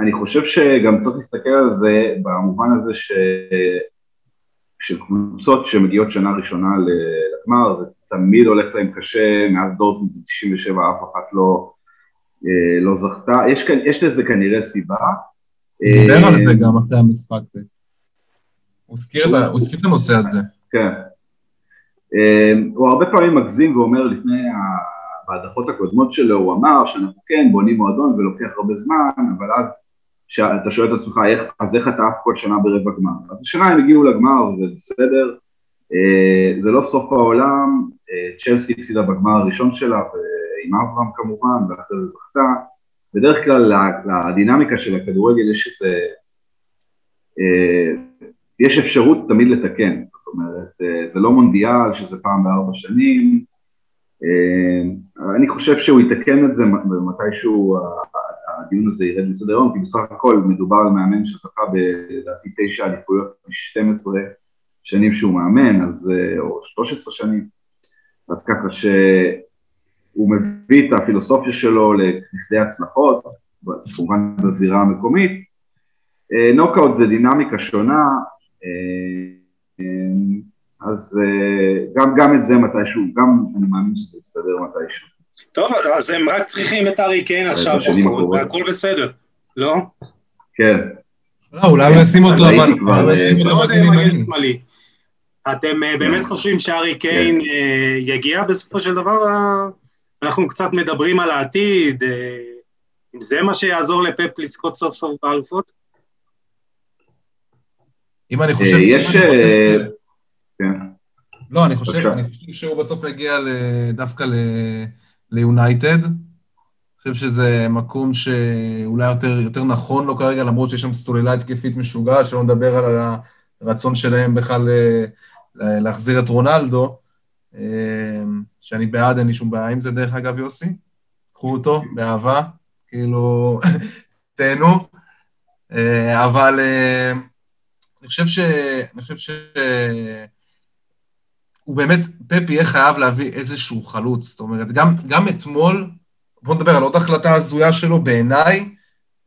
אני חושב שגם צריך להסתכל על זה במובן הזה ש... של קבוצות שמגיעות שנה ראשונה לגמר, זה תמיד הולך להם קשה, מאז דורטמונד תשעים ושבע אף אחת לא, לא זכתה, יש, יש לזה כנראה סיבה. נדבר על זה גם אחרי המשחק, הוא הזכיר את הנושא הזה. כן, הוא הרבה פעמים מגזים ואומר לפני, בהדחות הקודמות שלו הוא אמר שאנחנו כן בונים מועדון ולוקח הרבה זמן, אבל אז, שאתה שואל את עצמך, אז איך אתה אף כל שנה ברבע גמר? אז השנה הם הגיעו לגמר, וזה בסדר, זה לא סוף העולם, צ'לסי הפסידה בגמר הראשון שלה, ועם אברהם כמובן, ואחרי זה זכתה, בדרך כלל לדינמיקה של הכדורגל יש איזה, יש אפשרות תמיד לתקן, זאת אומרת, זה לא מונדיאל, שזה פעם בארבע שנים, אני חושב שהוא יתקן את זה מתישהו, הדיון הזה ירד מסדר היום, כי בסך הכל מדובר על מאמן שזכה בדעתי תשע אליפויות ב-שתים עשרה שנים שהוא מאמן, אז, או שלוש עשרה שנים, אז ככה שהוא מביא את הפילוסופיה שלו לכדי הצלחות, כמובן בזירה המקומית. נוקאוט זה דינמיקה שונה, אז גם, גם את זה מתישהו, גם אני מאמין שזה יסתדר מתישהו. טוב, אז הם רק צריכים את ארי קיין עכשיו, והכל בסדר, לא? כן. לא, אולי נשים אותו אבל... אתם באמת חושבים שארי קיין יגיע בסופו של דבר? אנחנו קצת מדברים על העתיד, אם זה מה שיעזור לפאפ לזכות סוף סוף באלופות? אם אני חושב... יש... לא, אני חושב שהוא בסוף יגיע דווקא ל... ליונייטד, אני חושב שזה מקום שאולי יותר, יותר נכון לו כרגע, למרות שיש שם סוללה התקפית משוגעת, שלא נדבר על הרצון שלהם בכלל להחזיר את רונלדו, שאני בעד, אין לי שום בעיה עם זה דרך אגב יוסי, קחו אותו באהבה, כאילו תהנו, אבל אני חושב ש... אני חושב ש... הוא באמת, פפי יהיה חייב להביא איזשהו חלוץ, זאת אומרת, גם, גם אתמול, בואו נדבר על עוד החלטה הזויה שלו, בעיניי,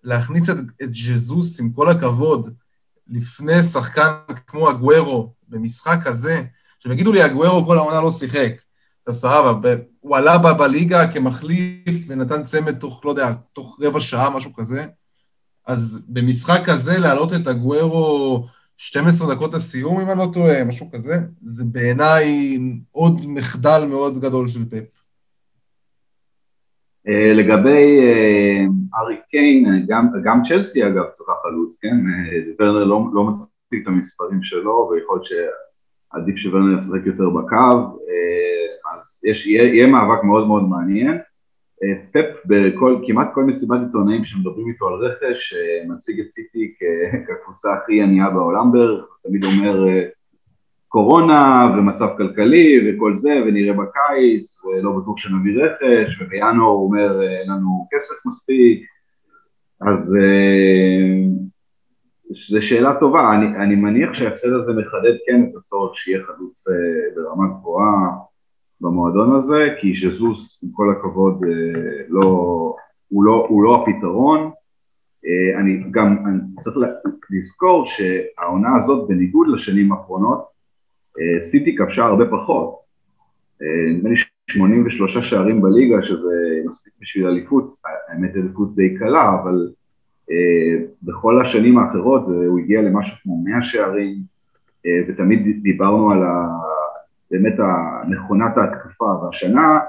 להכניס את, את ג'זוס עם כל הכבוד, לפני שחקן כמו אגוארו, במשחק הזה, שיגידו לי, אגוארו כל העונה לא שיחק, עכשיו סבבה, הוא עלה בה בליגה כמחליף, ונתן צמד תוך, לא יודע, תוך רבע שעה, משהו כזה, אז במשחק הזה, להעלות את אגוארו, שתים עשרה דקות לסיום, אם אני לא טועה, משהו כזה, זה בעיניי עוד מחדל מאוד גדול של פאפ. לגבי ארי קיין, גם צ'לסי אגב צריך חלוץ, כן? ורנר לא מצליח את המספרים שלו, ויכול שעדיף שוורנר ישחק יותר בקו, אז יהיה מאבק מאוד מאוד מעניין. פאפ בכמעט כל מסיבת עיתונאים שמדברים איתו על רכש, מציג את סיטי כקבוצה הכי ענייה בעולם בערך, תמיד אומר קורונה ומצב כלכלי וכל זה, ונראה בקיץ, ולא בטוח שנביא רכש, ובינואר הוא אומר אין לנו כסף מספיק, אז זו שאלה טובה, אני, אני מניח שההפסד הזה מחדד כן את הצורך שיהיה חלוץ ברמה גבוהה, במועדון הזה, כי ג'זוס, עם כל הכבוד, לא, הוא, לא, הוא לא הפתרון. אני גם אני צריך לזכור שהעונה הזאת, בניגוד לשנים האחרונות, סיטי כבשה הרבה פחות. נדמה לי שמונים ושלושה שערים בליגה, שזה מספיק בשביל אליפות, האמת אליפות די קלה, אבל בכל השנים האחרות הוא הגיע למשהו כמו מאה שערים, ותמיד דיברנו על ה... באמת נכונת ההתקפה, והשנה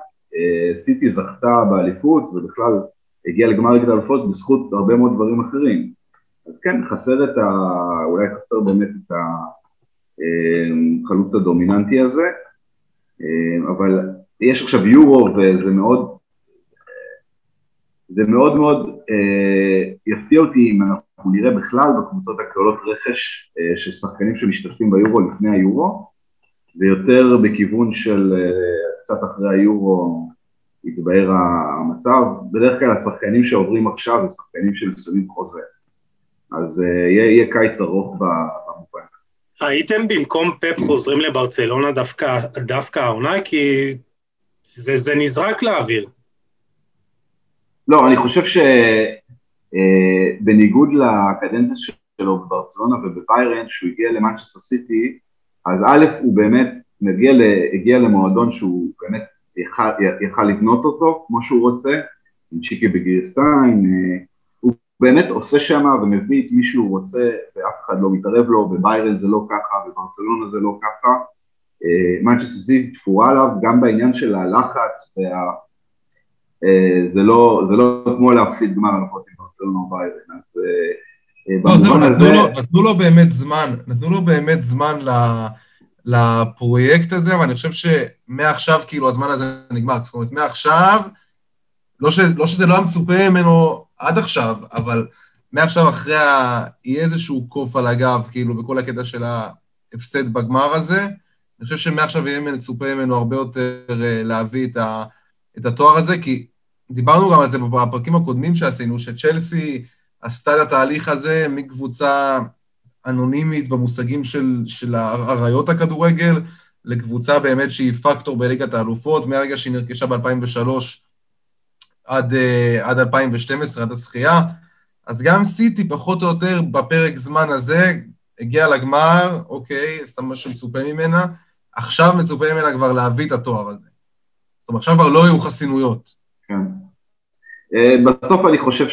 סיטי זכתה באליפות, ובכלל הגיעה לגמר ליגת האלופות בזכות הרבה מאוד דברים אחרים. אז כן, חסר את ה... אולי חסר באמת את החלוץ הדומיננטי הזה, אבל יש עכשיו יורו, וזה מאוד, זה מאוד מאוד יפתיע אותי אם אנחנו נראה בכלל בקבוצות הקטנות רכש של שחקנים שמשתתפים ביורו לפני היורו, ויותר בכיוון של קצת אחרי היורו יתבהר המצב. בדרך כלל השחקנים שעוברים עכשיו הם שחקנים שמסיימים חוזה, אז יהיה קיץ ארוך במובן. הייתם במקום פפ חוזרים לברצלונה דווקא העונה, כי זה נזרק לאוויר? לא, אני חושב שבניגוד לקדנציה שלו בברצלונה ובביירן, שהוא הגיע למנצ'סטר סיטי, אז א' הוא באמת הגיע למועדון שהוא באמת יכל לקנות אותו כמו שהוא רוצה, עם צ'יקי בגירסטיין, הוא באמת עושה שמה ומביא את מי שהוא רוצה, ואף אחד לא מתערב לו. בביירן זה לא ככה, בברצלונה זה לא ככה, מנצ'סטר סיטי תפורה עליו גם בעניין של הלחץ וה... זה לא, זה לא כמו להפסיד גמר הנחות עם ברצלונה או ביירן, אז במובן הזה... נתנו לו באמת זמן, נתנו לו באמת זמן לפרויקט הזה, אבל אני חושב שמעכשיו, כאילו, הזמן הזה נגמר, זאת אומרת, מעכשיו, לא שזה לא המצופה ממנו עד עכשיו, אבל מעכשיו אחרי יהיה איזשהו קוף על הגב, כאילו, בכל הקטע של ההפסד בגמר הזה, אני חושב שמעכשיו יהיה מצופה ממנו הרבה יותר להביא את ה... את התואר הזה, כי דיברנו גם על זה בפרקים הקודמים שעשינו, שצ'לסי עשתה את התהליך הזה מקבוצה אנונימית במושגים של, של הרעיות הכדורגל, לקבוצה באמת שהיא פקטור בליגת האלופות, מהרגע שהיא נרכשה ב-אלפיים ושלוש עד, עד אלפיים ושתים עשרה, עד השחייה. אז גם סיטי פחות או יותר בפרק זמן הזה, הגיע לגמר, אוקיי, אז מה שמצופה ממנה, עכשיו מצופה ממנה כבר להביא את התואר הזה. זאת אומרת, עכשיו כבר לא יהיו חסינויות. כן. בסוף אני חושב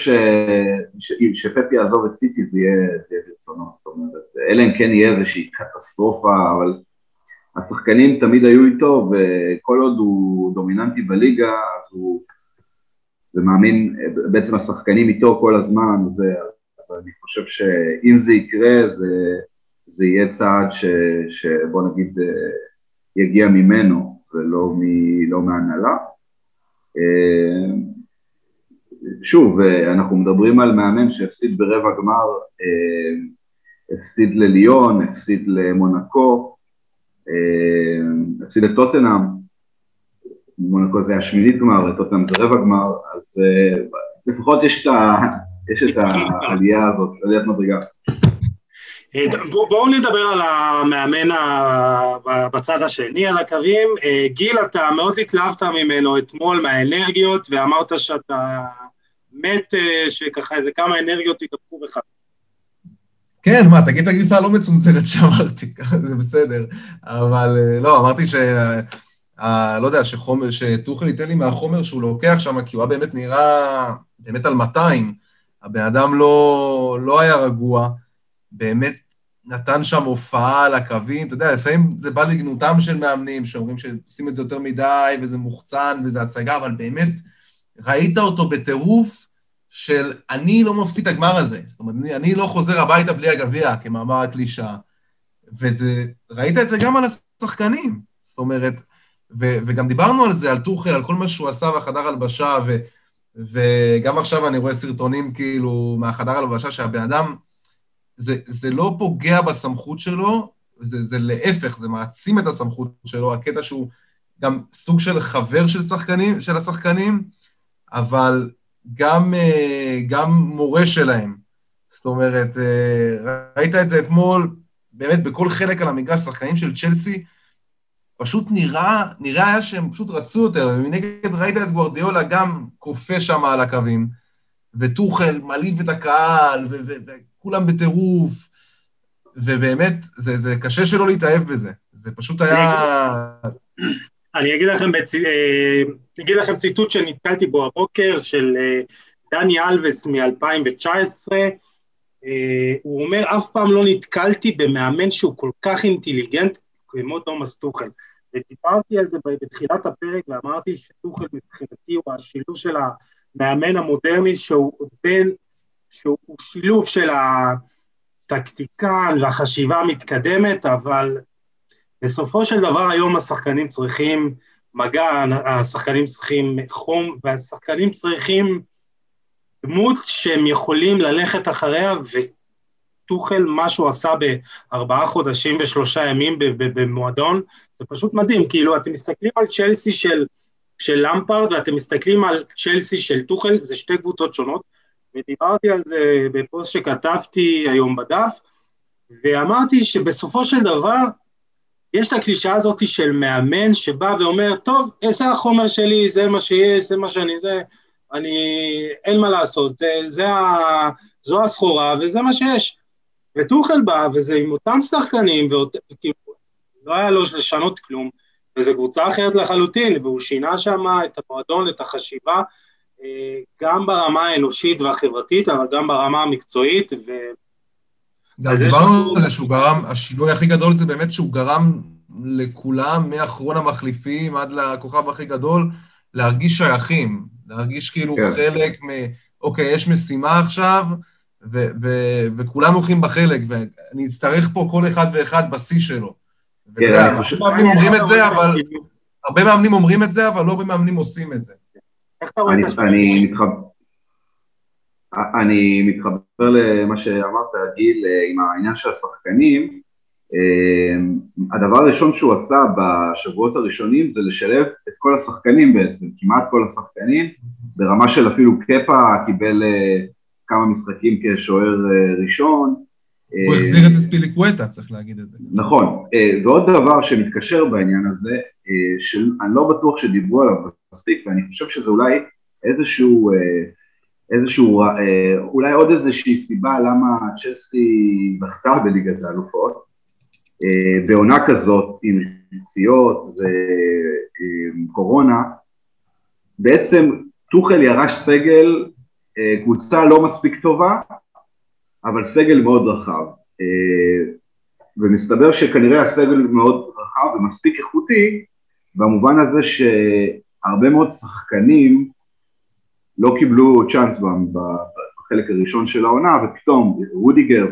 שפפי יעזוב את סיטי, זה יהיה ברצונו. זאת אומרת, אלא אם כן יהיה איזושהי קטסטרופה, אבל השחקנים תמיד היו איתו, וכל עוד הוא דומיננטי בליגה, אז הוא מאמין, בעצם השחקנים איתו כל הזמן, אבל אני חושב שאם זה יקרה, זה יהיה צעד שבוא נגיד יגיע ממנו, ולא לא מהנהלה. שוב, אנחנו מדברים על מאמן שהפסיד ברבע גמר, הפסיד לליון, הפסיד למונקו, הפסיד לטוטנהאם, מונקו זה השמינית גמר, טוטנהאם זה רבע גמר, אז לפחות יש את העלייה הזאת, עליית מדרגה. בואו נדבר על המאמן בצד השני, על הקווים. גיל, אתה מאוד התלהבת ממנו אתמול, מהאנרגיות, ואמרת שאתה מת, שככה איזה כמה אנרגיות התאפקו בך. כן, מה, תגיד את הגריסה הלא מצונזרת שאמרתי, זה בסדר. אבל לא, אמרתי ש... לא יודע, שטוחל ייתן לי מהחומר שהוא לוקח שם, כי הוא באמת נראה באמת על מאתיים. הבן אדם לא היה רגוע. באמת נתן שם הופעה על הקווים, אתה יודע, לפעמים זה בא לגנותם של מאמנים, שאומרים שעושים את זה יותר מדי, וזה מוחצן, וזה הצגה, אבל באמת ראית אותו בטירוף של אני לא מפסיד את הגמר הזה, זאת אומרת, אני, אני לא חוזר הביתה בלי הגביע, כמאמר הקלישה, וראית את זה גם על השחקנים, זאת אומרת, ו, וגם דיברנו על זה, על טוחל, על כל מה שהוא עשה בחדר הלבשה, ו, וגם עכשיו אני רואה סרטונים כאילו מהחדר הלבשה, שהבן אדם, זה, זה לא פוגע בסמכות שלו, זה, זה להפך, זה מעצים את הסמכות שלו, הקטע שהוא גם סוג של חבר של, שחקנים, של השחקנים, אבל גם, גם מורה שלהם. זאת אומרת, ראית את זה אתמול, באמת בכל חלק על המגרש, שחקנים של צ'לסי, פשוט נראה, נראה היה שהם פשוט רצו יותר, ומנגד ראית את גוארדיולה גם קופה שם על הקווים, וטוחל מליף את הקהל, ו... ו- כולם בטירוף, ובאמת, זה, זה קשה שלא להתאהב בזה. זה פשוט היה... אני אגיד לכם, בצ... אגיד לכם ציטוט שנתקלתי בו הבוקר, של דני אלבס מ-אלפיים תשע עשרה, הוא אומר, אף פעם לא נתקלתי במאמן שהוא כל כך אינטליגנט כמו תומאס טוחל. ודיברתי על זה בתחילת הפרק, ואמרתי שטוחל מבחינתי הוא השילוב של המאמן המודרני, שהוא בין... שהוא שילוב של הטקטיקן והחשיבה המתקדמת, אבל בסופו של דבר היום השחקנים צריכים מגע, השחקנים צריכים חום, והשחקנים צריכים דמות שהם יכולים ללכת אחריה, ותוכל מה שהוא עשה בארבעה חודשים ושלושה ימים במועדון, זה פשוט מדהים, כאילו אתם מסתכלים על צ'לסי של, של למפרד, ואתם מסתכלים על צ'לסי של תוכל, זה שתי קבוצות שונות, ודיברתי על זה בפוסט שכתבתי היום בדף, ואמרתי שבסופו של דבר, יש את הקלישה הזאת של מאמן שבא ואומר, טוב, זה החומר שלי, זה מה שיש, זה מה שאני, זה, אני, אין מה לעשות, זה, זה ה, זו הסחורה, וזה מה שיש. ותוכל בא, וזה עם אותם שחקנים, וכאילו, לא היה לו לשנות כלום, וזו קבוצה אחרת לחלוטין, והוא שינה שם את המועדון, את החשיבה, גם ברמה האנושית והחברתית, אבל גם ברמה המקצועית, ו... דיברנו על זה שהוא גרם, השינוי הכי גדול זה באמת שהוא גרם לכולם, מאחרון המחליפים עד לכוכב הכי גדול, להרגיש שייכים, להרגיש כאילו חלק, אוקיי, יש משימה עכשיו, וכולם הולכים בחלק, ואני אצטרך פה כל אחד ואחד בשיא שלו. הרבה מאמנים אומרים את זה, אבל הרבה מאמנים אומרים את זה, אבל לא הרבה מאמנים עושים את זה. איך אתה רואה את השני? אני מתחבר. אני מתחבר למה שאמרת, גיל, עם העניין של השחקנים. הדבר הראשון שהוא עשה בשבועות הראשונים זה לשלב את כל השחקנים בעצם, כמעט כל השחקנים, ברמה של אפילו קפה, קיבל כמה משחקים כשוער ראשון. הוא החזיר את אספיליקווטה, צריך להגיד את זה. נכון, ועוד דבר שמתקשר בעניין הזה, שאני לא בטוח שדיברו עליו מספיק, ואני חושב שזה אולי איזשהו... איזשהו, אולי עוד איזושהי סיבה למה צ'לסי בכתה בליגת האלופות, בעונה כזאת עם פציעות וקורונה, בעצם תוכל ירש סגל, קבוצה לא מספיק טובה, אבל סגל מאוד רחב, ומסתבר שכנראה הסגל מאוד רחב ומספיק איכותי, במובן הזה שהרבה מאוד שחקנים, לא קיבלו צ'אנס בחלק הראשון של העונה, ופתאום רודיגר,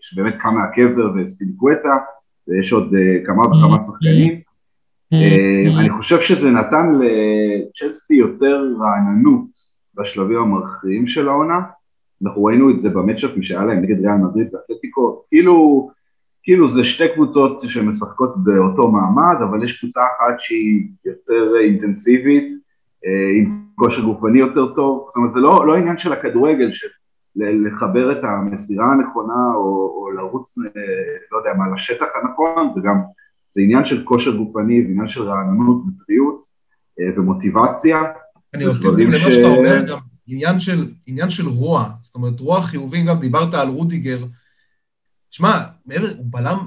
שבאמת קם מהקבר, וספיליקווטה, ויש עוד כמה וכמה שחקנים. אני חושב שזה נתן לצ'לסי יותר רעננות בשלבים המרכזיים של העונה. אנחנו ראינו את זה במצ'אפ שהיה להם נגד ריאל מדריד ואתלטיקו. כאילו, כאילו זה שתי קבוצות שמשחקות באותו מעמד, אבל יש קבוצה אחת שהיא יותר אינטנסיבית, עם כושר גופני יותר טוב, זאת אומרת, זה לא, לא עניין של הכדורגל, של לחבר את המסירה הנכונה, או, או לרוץ, לא יודע מה, לשטח הנכון, זה גם, זה עניין של כושר גופני, זה עניין של רעננות וטריות, ומוטיבציה. אני אוסיף גם למה שאתה אומר, גם עניין של, עניין של רוע, זאת אומרת, רוע חיובי, גם דיברת על רודיגר, תשמע, הוא בלם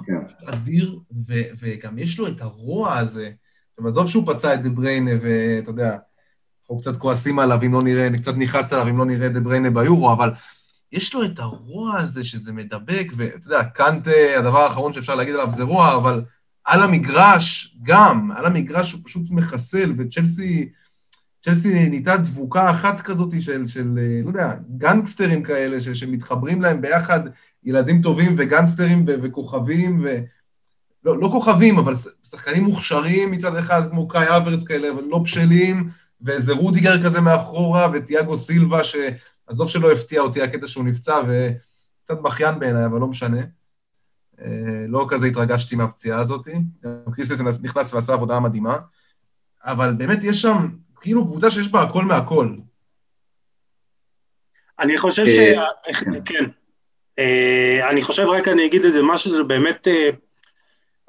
אדיר, ו, וגם יש לו את הרוע הזה, ובסוף שהוא פצע את דבריינה, ואתה יודע, אנחנו קצת כועסים עליו, אם לא נראה, אני קצת ניחס עליו, אם לא נראה דבריינה ביורו, אבל יש לו את הרוע הזה שזה מדבק, ואתה יודע, קנטה, הדבר האחרון שאפשר להגיד עליו זה רוע, אבל על המגרש גם, על המגרש הוא פשוט מחסל, וצ'לסי, צ'לסי ניתה דבוקה אחת כזאת של, של, לא יודע, גנגסטרים כאלה, ש, שמתחברים להם ביחד, ילדים טובים וגנגסטרים ו, וכוכבים, ו... לא, לא כוכבים, אבל שחקנים מוכשרים מצד אחד, כמו קאי אברץ כאלה, אבל לא בשלים, ואיזה רודיגר כזה מאחורה, וטיאגו סילבה, שעזוב שלא הפתיע אותי, הקטע שהוא נפצע, וקצת בכיין בעיניי, אבל לא משנה. לא כזה התרגשתי מהפציעה הזאת. קריסטס נכנס ועשה עבודה מדהימה, אבל באמת יש שם, כאילו קבוצה שיש בה הכל מהכל. אני חושב ש... כן. אני חושב, רק אני אגיד לזה משהו, זה באמת...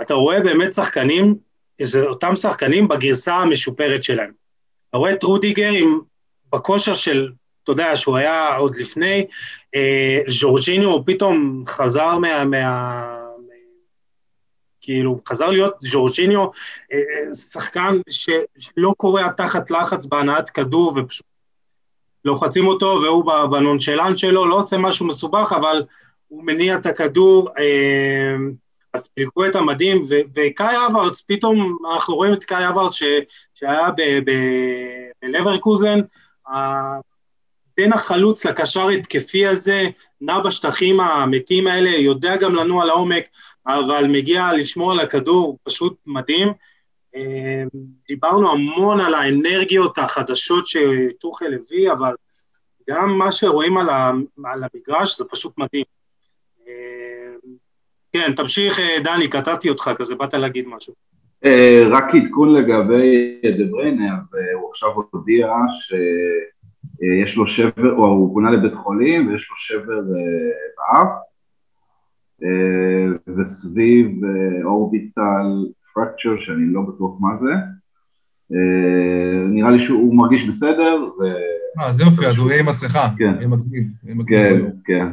אתה רואה באמת שחקנים, זה אותם שחקנים בגרסה המשופרת שלהם. אתה רואה את רודיגר עם, בכושר של, אתה יודע, שהוא היה עוד לפני, אה, ז'ורג'יניו הוא פתאום חזר מה, מה... כאילו, חזר להיות ז'ורג'יניו, אה, שחקן ש, שלא קורא תחת לחץ בהנעת כדור, ופשוט לוחצים אותו, והוא בנונשלן שלו, לא עושה משהו מסובך, אבל הוא מניע את הכדור... אה, אז פילקו את המדהים, וקאי אברץ, פתאום אנחנו רואים את קאי אברץ, שהיה בלברקוזן, תן החלוץ לקשר התקפי הזה, נע בשטחים המתים האלה, יודע גם לנו על העומק, אבל מגיע לשמור על הכדור, פשוט מדהים. דיברנו המון על האנרגיות החדשות שטוחל הביא, אבל גם מה שרואים על המגרש זה פשוט מדהים. כן, תמשיך דני, קטעתי אותך, כזה באת להגיד משהו. רק עדכון לגבי דבריינה, אז הוא עכשיו הודיע שיש לו שבר, או הוא פונה לבית חולים ויש לו שבר באף, וסביב אורביטל פרקצ'ר, שאני לא בטוח מה זה, נראה לי שהוא מרגיש בסדר. אה, זה יופי, אז הוא יהיה עם מסכה, יהיה מגניב. כן, כן.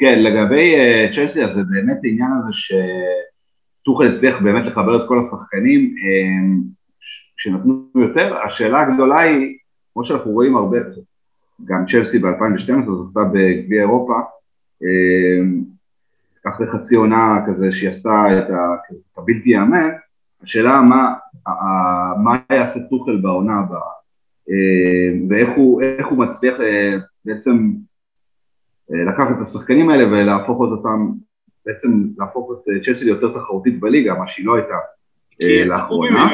כן, לגבי צ'לסי, אז זה באמת העניין הזה שטוחל הצליח באמת לחבר את כל השחקנים שנתנו יותר. השאלה הגדולה היא, כמו שאנחנו רואים הרבה, גם צ'לסי ב-אלפיים ושתים עשרה זכתה בגביע אירופה, אחרי חצי עונה כזה שהיא עשתה את הבלתי יאמן, השאלה מה יעשה טוחל בעונה הבאה, ואיך הוא מצליח בעצם לקחת את השחקנים האלה ולהפוך את אותם, בעצם להפוך את צ'לסי ליותר תחרותית בליגה, מה שהיא לא הייתה לאחרונה.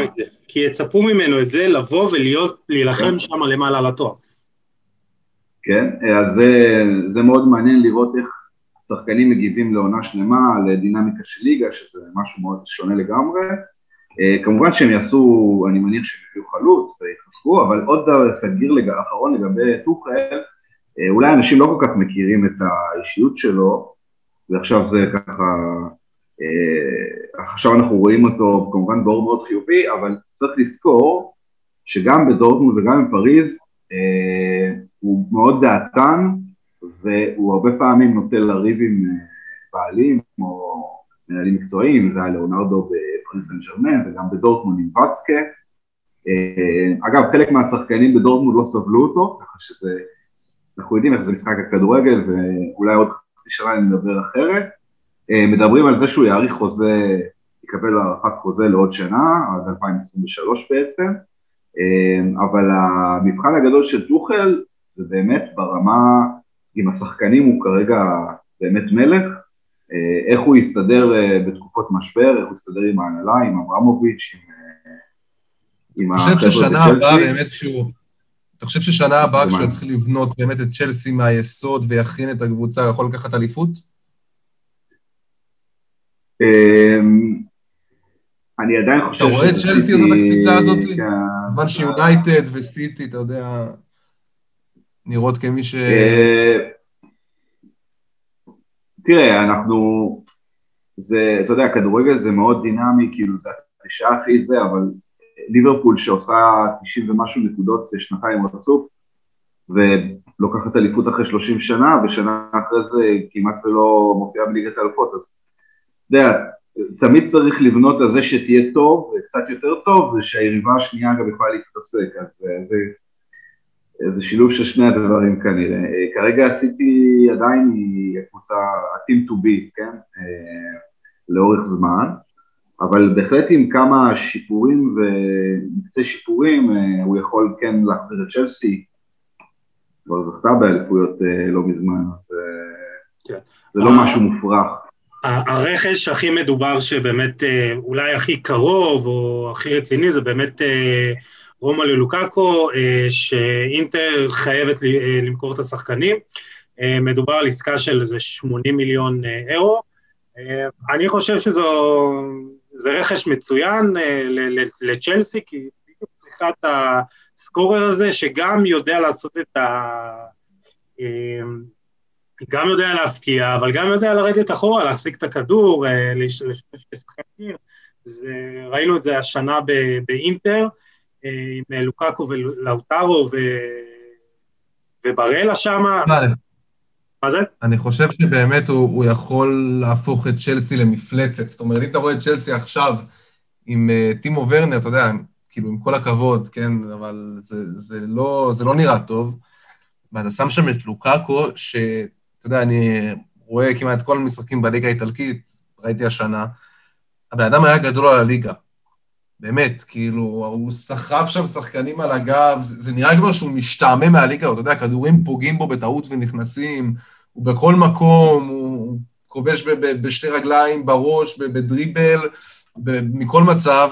כי יצפו ממנו את זה לבוא ולהילחם שם למעלה לתואר. כן, אז זה מאוד מעניין לראות איך השחקנים מגיבים לעונה שלמה, לדינמיקה של ליגה, שזה משהו מאוד שונה לגמרי. כמובן שהם יעשו, אני מניח שהם יביאו חלוץ ויחסקו, אבל עוד סגיר אחרון לגבי טוחל, אולי אנשים לא כל כך מכירים את האישיות שלו, ועכשיו זה ככה, עכשיו אנחנו רואים אותו כמובן באור מאוד חיובי, אבל צריך לזכור שגם בדורטמונד וגם בפריז, הוא מאוד דעתן, והוא הרבה פעמים נוטה לריב עם בעלים, או מנהלים מקצועיים, זה היה לאונרדו בפריז סן ז'רמן, וגם בדורטמונד עם ואצקה. אגב, חלק מהשחקנים בדורטמונד לא סבלו אותו, ככה שזה... אנחנו יודעים איך זה משחק הכדורגל, ואולי עוד חצי שנה נדבר אחרת. מדברים על זה שהוא יעריך חוזה, יקבל הערכת חוזה לעוד שנה, עד אלפיים עשרים ושלוש בעצם, אבל המבחן הגדול של טוחל, זה באמת ברמה, עם השחקנים הוא כרגע באמת מלך, איך הוא יסתדר בתקופות משבר, איך הוא יסתדר עם ההנהלה, עם אברמוביץ', עם... אני חושב ששנה הבאה באמת שהוא... אתה חושב ששנה הבאה כשהוא יתחיל לבנות באמת את צ'לסי מהיסוד ויכין את הקבוצה, הוא יכול לקחת אליפות? אני עדיין חושב... אתה רואה את צ'לסי הזאת הקפיצה הזאת? בזמן שיונייטד וסיטי, אתה יודע, נראות כמי ש... תראה, אנחנו... אתה יודע, הכדורגל זה מאוד דינמי, כאילו זה השעה הכי זה, אבל... ליברפול שעושה תשעים ומשהו נקודות שנתיים רצוף, ולוקחת אליפות אחרי שלושים שנה, ושנה אחרי זה כמעט ולא מופיעה בליגת האלופות, אז אתה יודע, תמיד צריך לבנות על זה שתהיה טוב, וקצת יותר טוב, ושהיריבה השנייה גם יכולה להתפסק, אז זה, זה שילוב של שני הדברים כנראה. כרגע עשיתי עדיין הקבוצה, ה-team to be, כן? לאורך זמן, אבל בהחלט עם כמה שיפורים ומקצי שיפורים, הוא יכול כן להחזיר את צ'לסי, כבר זכתה באליפויות לא מזמן, אז זה לא משהו מופרך. הרכש הכי מדובר שבאמת אולי הכי קרוב או הכי רציני, זה באמת רומלו לוקאקו, שאינטר חייבת למכור את השחקנים, מדובר על עסקה של איזה שמונים מיליון אירו, אני חושב שזו... זה רכש מצוין לצ'לסי, כי היא צריכה את הסקורר הזה, שגם יודע לעשות את ה... גם יודע להפקיע, אבל גם יודע לרדת אחורה, להחזיק את הכדור, לשמש כשחקן. ראינו את זה השנה באינטר, עם לוקאקו ולאוטרו וברלה שמה. אני חושב שבאמת הוא יכול להפוך את צ'לסי למפלצת, זאת אומרת, אם אתה רואה את צ'לסי עכשיו עם טימו ורנר, אתה יודע, כאילו עם כל הכבוד, כן, אבל זה לא נראה טוב, ואתה שם שם את לוקאקו, שאתה יודע, אני רואה כמעט כל המשחקים בליגה האיטלקית, ראיתי השנה, הבן אדם היה גדול על הליגה, באמת, כאילו, הוא סחב שם שחקנים על הגב, זה, זה נראה כבר שהוא משתעמם מהליגה, אתה יודע, כדורים פוגעים בו בטעות ונכנסים, הוא בכל מקום, הוא כובש ב- ב- בשתי רגליים, בראש, ב- בדריבל, ב- מכל מצב.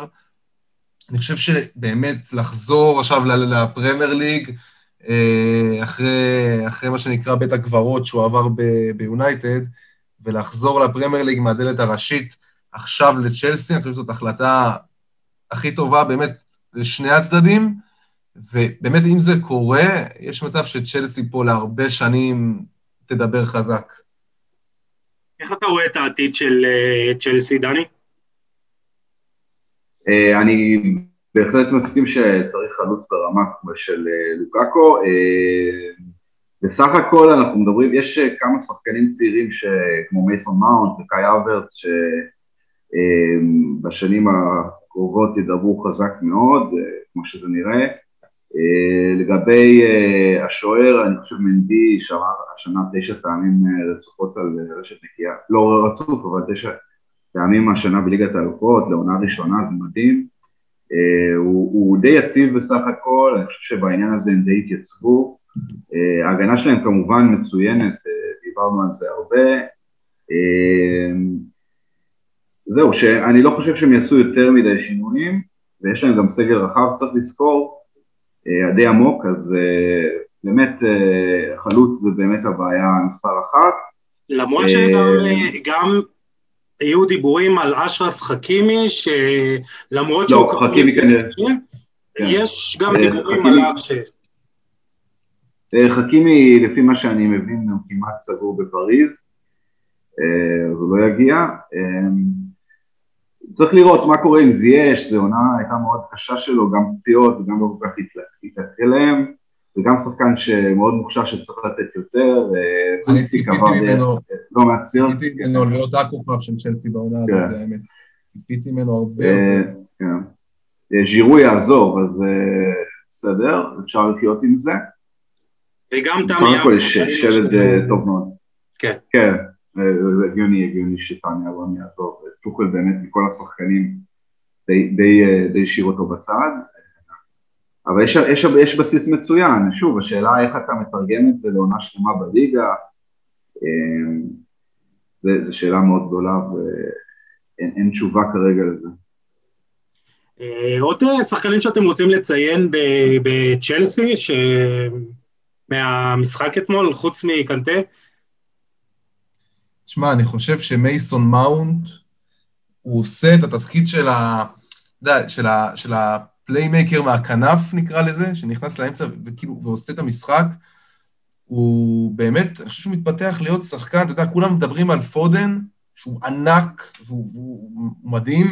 אני חושב שבאמת לחזור עכשיו לפרמייר ליג, אחרי, אחרי מה שנקרא בית הקברות שהוא עבר ביונייטד, ולחזור לפרמייר ליג מהדלת הראשית עכשיו לצ'לסי, אני חושב שזאת החלטה הכי טובה באמת לשני הצדדים, ובאמת אם זה קורה, יש מצב שצ'לסי פה להרבה שנים תדבר חזק. איך אתה רואה את העתיד של צ'לסי, דני? אני בהחלט מסכים שצריך חלוץ ברמה כמו של לוקאקו. בסך הכל אנחנו מדברים, יש כמה שחקנים צעירים כמו מייסון מאונט וקאי אברץ שבשנים הקרובות ידברו חזק מאוד, כמו שזה נראה. לגבי השוער, אני חושב מנדי שעבר השנה תשע פעמים רצופות על רשת נקייה, לא רצוף, אבל תשע פעמים השנה בליגת האלופות, לעונה ראשונה, זה מדהים. הוא, הוא די יציב בסך הכל, אני חושב שבעניין הזה הם די התייצבו. ההגנה שלהם כמובן מצוינת, דיברנו על זה הרבה. זהו, שאני לא חושב שהם יעשו יותר מדי שינויים, ויש להם גם סגל רחב, צריך לזכור, די עמוק, אז באמת חלוץ זה באמת הבעיה מספר אחת. למרות שגם היו דיבורים על אשרף חכימי, שלמרות שהוא... לא, חכימי כנראה. יש גם דיבורים עליו ש... חכימי, לפי מה שאני מבין, הוא כמעט סגור בפריז, אז הוא לא יגיע. צריך לראות מה קורה עם זייש, זו עונה הייתה מאוד קשה שלו, גם פציעות, גם לא כל כך התעכל להם, וגם שחקן שמאוד מוכשר שצריך לתת יותר, אני סיכיתי ממנו, סיכיתי ממנו להיות הכוכב של צ'לסי בעונה, זה האמת, סיכיתי ממנו הרבה יותר. ז'ירו יעזוב, אז בסדר, אפשר לחיות עם זה. וגם תמי אבו. שלד טוב מאוד. כן. כן. הגיוני, הגיוני שתמי אבו אני אעזוב. תוכל באמת מכל השחקנים די השאיר אותו בצד. אבל יש, יש, יש בסיס מצוין, שוב, השאלה איך אתה מתרגם את זה לעונה שלמה בליגה, זו שאלה מאוד גדולה, ואין אין תשובה כרגע לזה. עוד שחקנים שאתם רוצים לציין בצ'לסי, מהמשחק אתמול, חוץ מקנטה? תשמע, אני חושב שמייסון מאונט, הוא עושה את התפקיד של ה... של ה... של ה... פליימקר מהכנף נקרא לזה, שנכנס לאמצע וכאילו, ועושה את המשחק, הוא באמת, אני חושב שהוא מתפתח להיות שחקן, אתה יודע, כולם מדברים על פודן, שהוא ענק, והוא, והוא מדהים,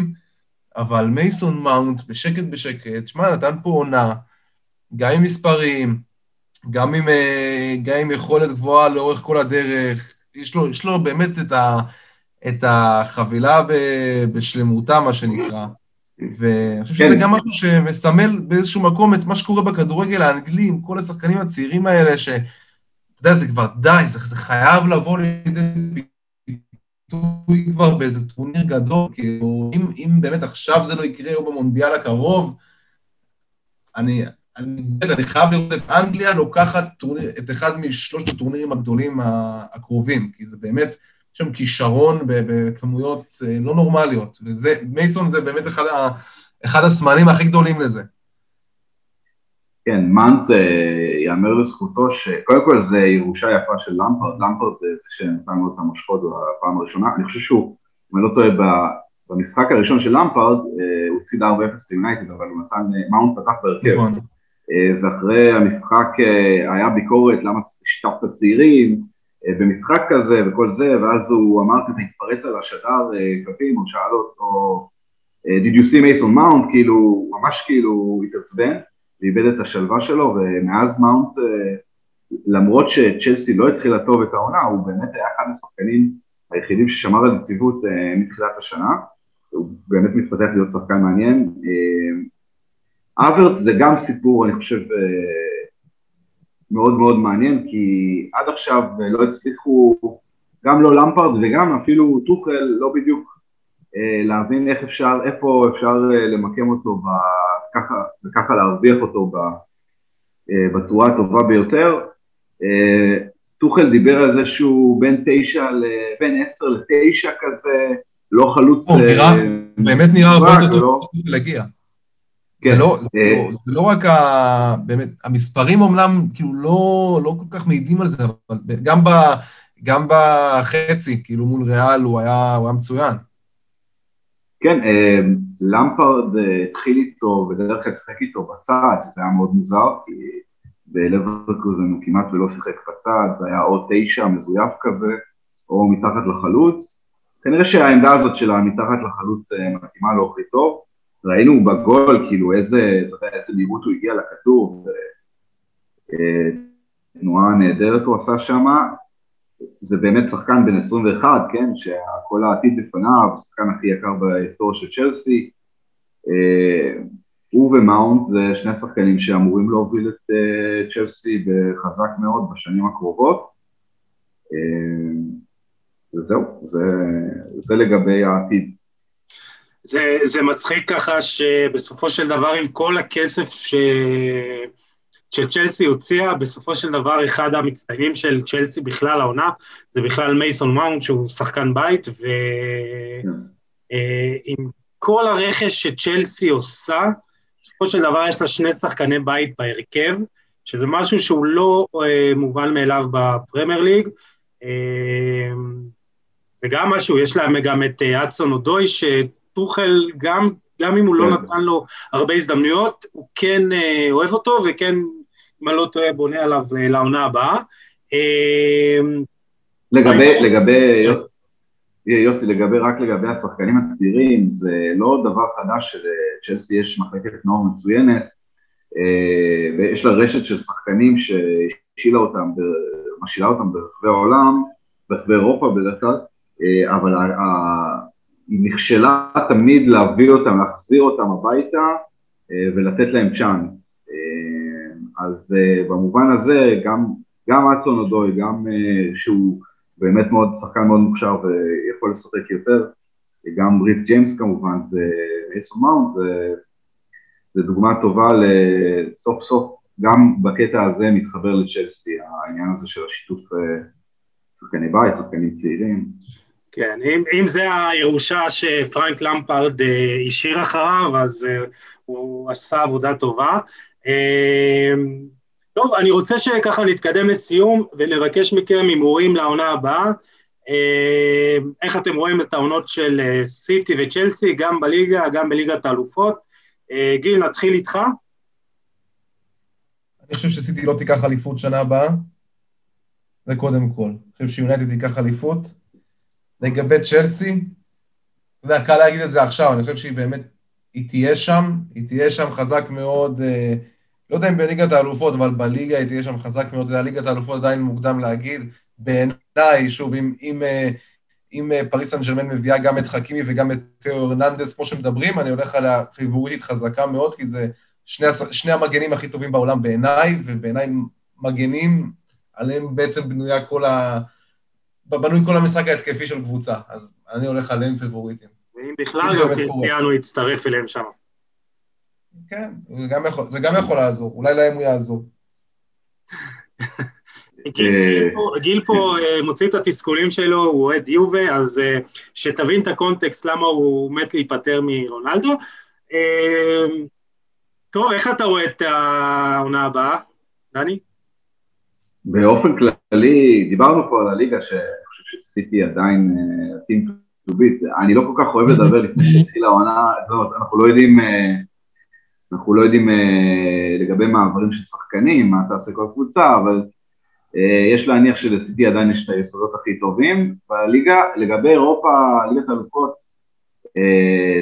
אבל מייסון מאונט, בשקט בשקט, שמה, נתן פה עונה, גם עם מספרים, גם עם, גם עם יכולת גבוהה לאורך כל הדרך, יש לו, יש לו באמת את, ה, את החבילה ב, בשלמותה, מה שנקרא, ואני חושב שזה גם משהו שמסמל באיזשהו מקום את מה שקורה בכדורגל האנגלי, עם כל השחקנים הצעירים האלה, שאתה יודע, זה כבר די, זה חייב לבוא לידי ביטוי כבר באיזה טורניר גדול, כי אם באמת עכשיו זה לא יקרה, או במונדיאל הקרוב, אני חייב לראות את אנגליה לוקחת את אחד משלושת הטורנירים הגדולים הקרובים, כי זה באמת... יש שם כישרון בכמויות לא נורמליות, ומייסון זה באמת אחד, ה, אחד הסמנים הכי גדולים לזה. כן, מאונט יאמר לזכותו שקודם כל זה ירושה יפה של למפרד, למפרד זה שנתן לו את המשחוד בפעם הראשונה, אני חושב שהוא, אם אני לא טועה, במשחק הראשון של למפרד, הוא ציד ארבע אפס ליונייטד, אבל הוא נתן, מאונט פתח בהרכב, ואחרי המשחק היה ביקורת, למה שיתף את הצעירים, במשחק כזה וכל זה, ואז הוא אמר כזה, התפרץ על השדר קפים, הוא שאל אותו, did you see Mason Mount, כאילו, ממש כאילו התעצבן, ואיבד את השלווה שלו, ומאז מאונט, למרות שצ'לסי לא התחילה טוב את העונה, הוא באמת היה אחד השחקנים היחידים ששמר על יציבות מתחילת השנה, הוא באמת מתפתח להיות שחקן מעניין. אברט זה גם סיפור, אני חושב, מאוד מאוד מעניין, כי עד עכשיו לא הצליחו, גם לא למפרד וגם אפילו טוחל לא בדיוק להבין איך אפשר, איפה אפשר למקם אותו וככה, וככה להרוויח אותו בצורה הטובה ביותר. תוכל דיבר על זה שהוא בין תשע, בין עשר לתשע כזה, לא חלוץ... באמת נראה הרבה יותר טוב להגיע. זה לא רק, באמת, המספרים אומנם כאילו לא כל כך מעידים על זה, אבל גם בחצי, כאילו מול ריאל הוא היה מצוין. כן, למפרד התחיל איתו, בדרך כלל שחק איתו בצד, שזה היה מאוד מוזר, כי בלברקוזן הוא כמעט ולא שחק בצד, זה היה או תשע מזויף כזה, או מתחת לחלוץ. כנראה שהעמדה הזאת שלה מתחת לחלוץ מתאימה לא הכי טוב, ראינו בגול כאילו איזה, אתה יודע, איזה נראות הוא הגיע לכדור, תנועה נהדרת הוא עשה שם, זה באמת שחקן בין עשרים ואחת, כן, שכל העתיד בפניו, שחקן הכי יקר בהיסטוריה של צ'לסי, הוא ומאונט זה שני שחקנים שאמורים להוביל את צ'לסי בחזק מאוד בשנים הקרובות, וזהו, זה, זה לגבי העתיד. זה, זה מצחיק ככה שבסופו של דבר עם כל הכסף ש... שצ'לסי הוציאה, בסופו של דבר אחד המצטיינים של צ'לסי בכלל העונה, זה בכלל מייסון מאונט שהוא שחקן בית, ועם כל הרכש שצ'לסי עושה, בסופו של דבר יש לה שני שחקני בית בהרכב, שזה משהו שהוא לא מובן מאליו בפרמייר ליג, זה גם משהו, יש להם גם את אדסון אודוי, שטוחל גם, גם אם הוא לא נתן לו הרבה הזדמנויות, הוא כן אוהב אותו, וכן, אם אני לא טועה, בונה עליו לעונה הבאה. לגבי, לגבי, יוסי, לגבי, רק לגבי השחקנים הצעירים, זה לא דבר חדש שלצ'לסי יש מחלקת נוער מצוינת, ויש לה רשת של שחקנים שהשאילה אותם ב... משאילה אותם ברחבי העולם, ברחבי אירופה בדרך כלל, אבל היא נכשלה תמיד להביא אותם, להחזיר אותם הביתה, ולתת להם צ'אנס. אז במובן הזה, גם, גם אדסון אודוי, גם שהוא באמת מאוד, שחקן מאוד מוכשר ויכול לשחק יותר, גם ריס ג'יימס כמובן, ומייסון מאונט, זה דוגמה טובה לסוף סוף, גם בקטע הזה מתחבר לצ'לסי, העניין הזה של השיתוף שחקני בית, שחקנים צעירים. כן, אם, אם זה הירושה שפרנק למפרד השאיר אחריו, אז הוא עשה עבודה טובה. טוב, אני רוצה שככה נתקדם לסיום, ולבקש מכם הימורים לעונה הבאה. איך אתם רואים את העונות של סיטי וצ'לסי, גם בליגה, גם בליגת האלופות. גיל, נתחיל איתך. אני חושב שסיטי לא תיקח אליפות שנה הבאה, זה קודם כל. אני חושב שיונייטד תיקח אליפות. לגבי צ'לסי, זה הקל להגיד את זה עכשיו, אני חושב שהיא באמת, היא תהיה שם, היא תהיה שם חזק מאוד, לא יודע אם בליגת האלופות, אבל בליגה היא תהיה שם חזק מאוד, ליגת האלופות עדיין מוקדם להגיד, בעיניי, שוב, אם, אם, אם פריס סן ז'רמן מביאה גם את חכימי וגם את תאו הרננדס, כמו שמדברים, אני הולך על הפיבוריטית חזקה מאוד, כי זה... שני, שני המגנים הכי טובים בעולם בעיניי, ובעיניי מגנים, עליהם בעצם בנויה כל ה... בנוי כל המשחק ההתקפי של קבוצה, אז אני הולך עליהם פבוריטים. ואם בכלל גם קריסטיאנו יצטרף אליהם שם. כן, זה גם יכול, זה גם יכול לעזור, אולי להם הוא יעזור. גיל פה מוציא את התסכולים שלו, הוא אוהד יובה, אז שתבין את הקונטקסט למה הוא מת להיפטר מרונלדו. טוב, איך אתה רואה את העונה הבאה, דני? באופן כללי, דיברנו פה על הליגה, שאני חושב שסיטי עדיין עתים טובית, אני לא כל כך אוהב לדבר לפני שהתחילה העונה, אנחנו לא יודעים, אנחנו לא יודעים לגבי מעברים של שחקנים, מה תעשה כל קבוצה, אבל יש להניח שלסיטי עדיין יש את היסודות הכי טובים, והליגה, לגבי אירופה, ליגת האלופות,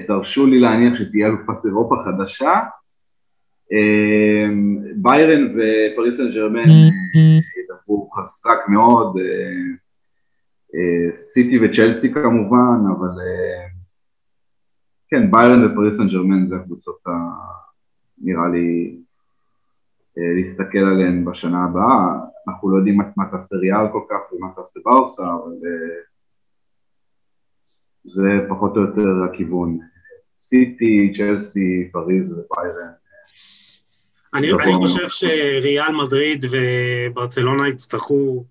תרשו לי להניח שתהיה אלופת אירופה חדשה, ביירן ופריס סן ז'רמן ידברו חזק מאוד, סיטי וצ'לסי כמובן, אבל כן, ביירן ופריס סן ז'רמן זה הקבוצות נראה לי להסתכל עליהן בשנה הבאה, אנחנו לא יודעים מה תעשה ריאל כל כך ומה תעשה ברסה, אבל זה פחות או יותר הכיוון. סיטי, צ'לסי, פריז וביירן. אני, אני חושב שריאל מדריד וברצלונה יצטרכו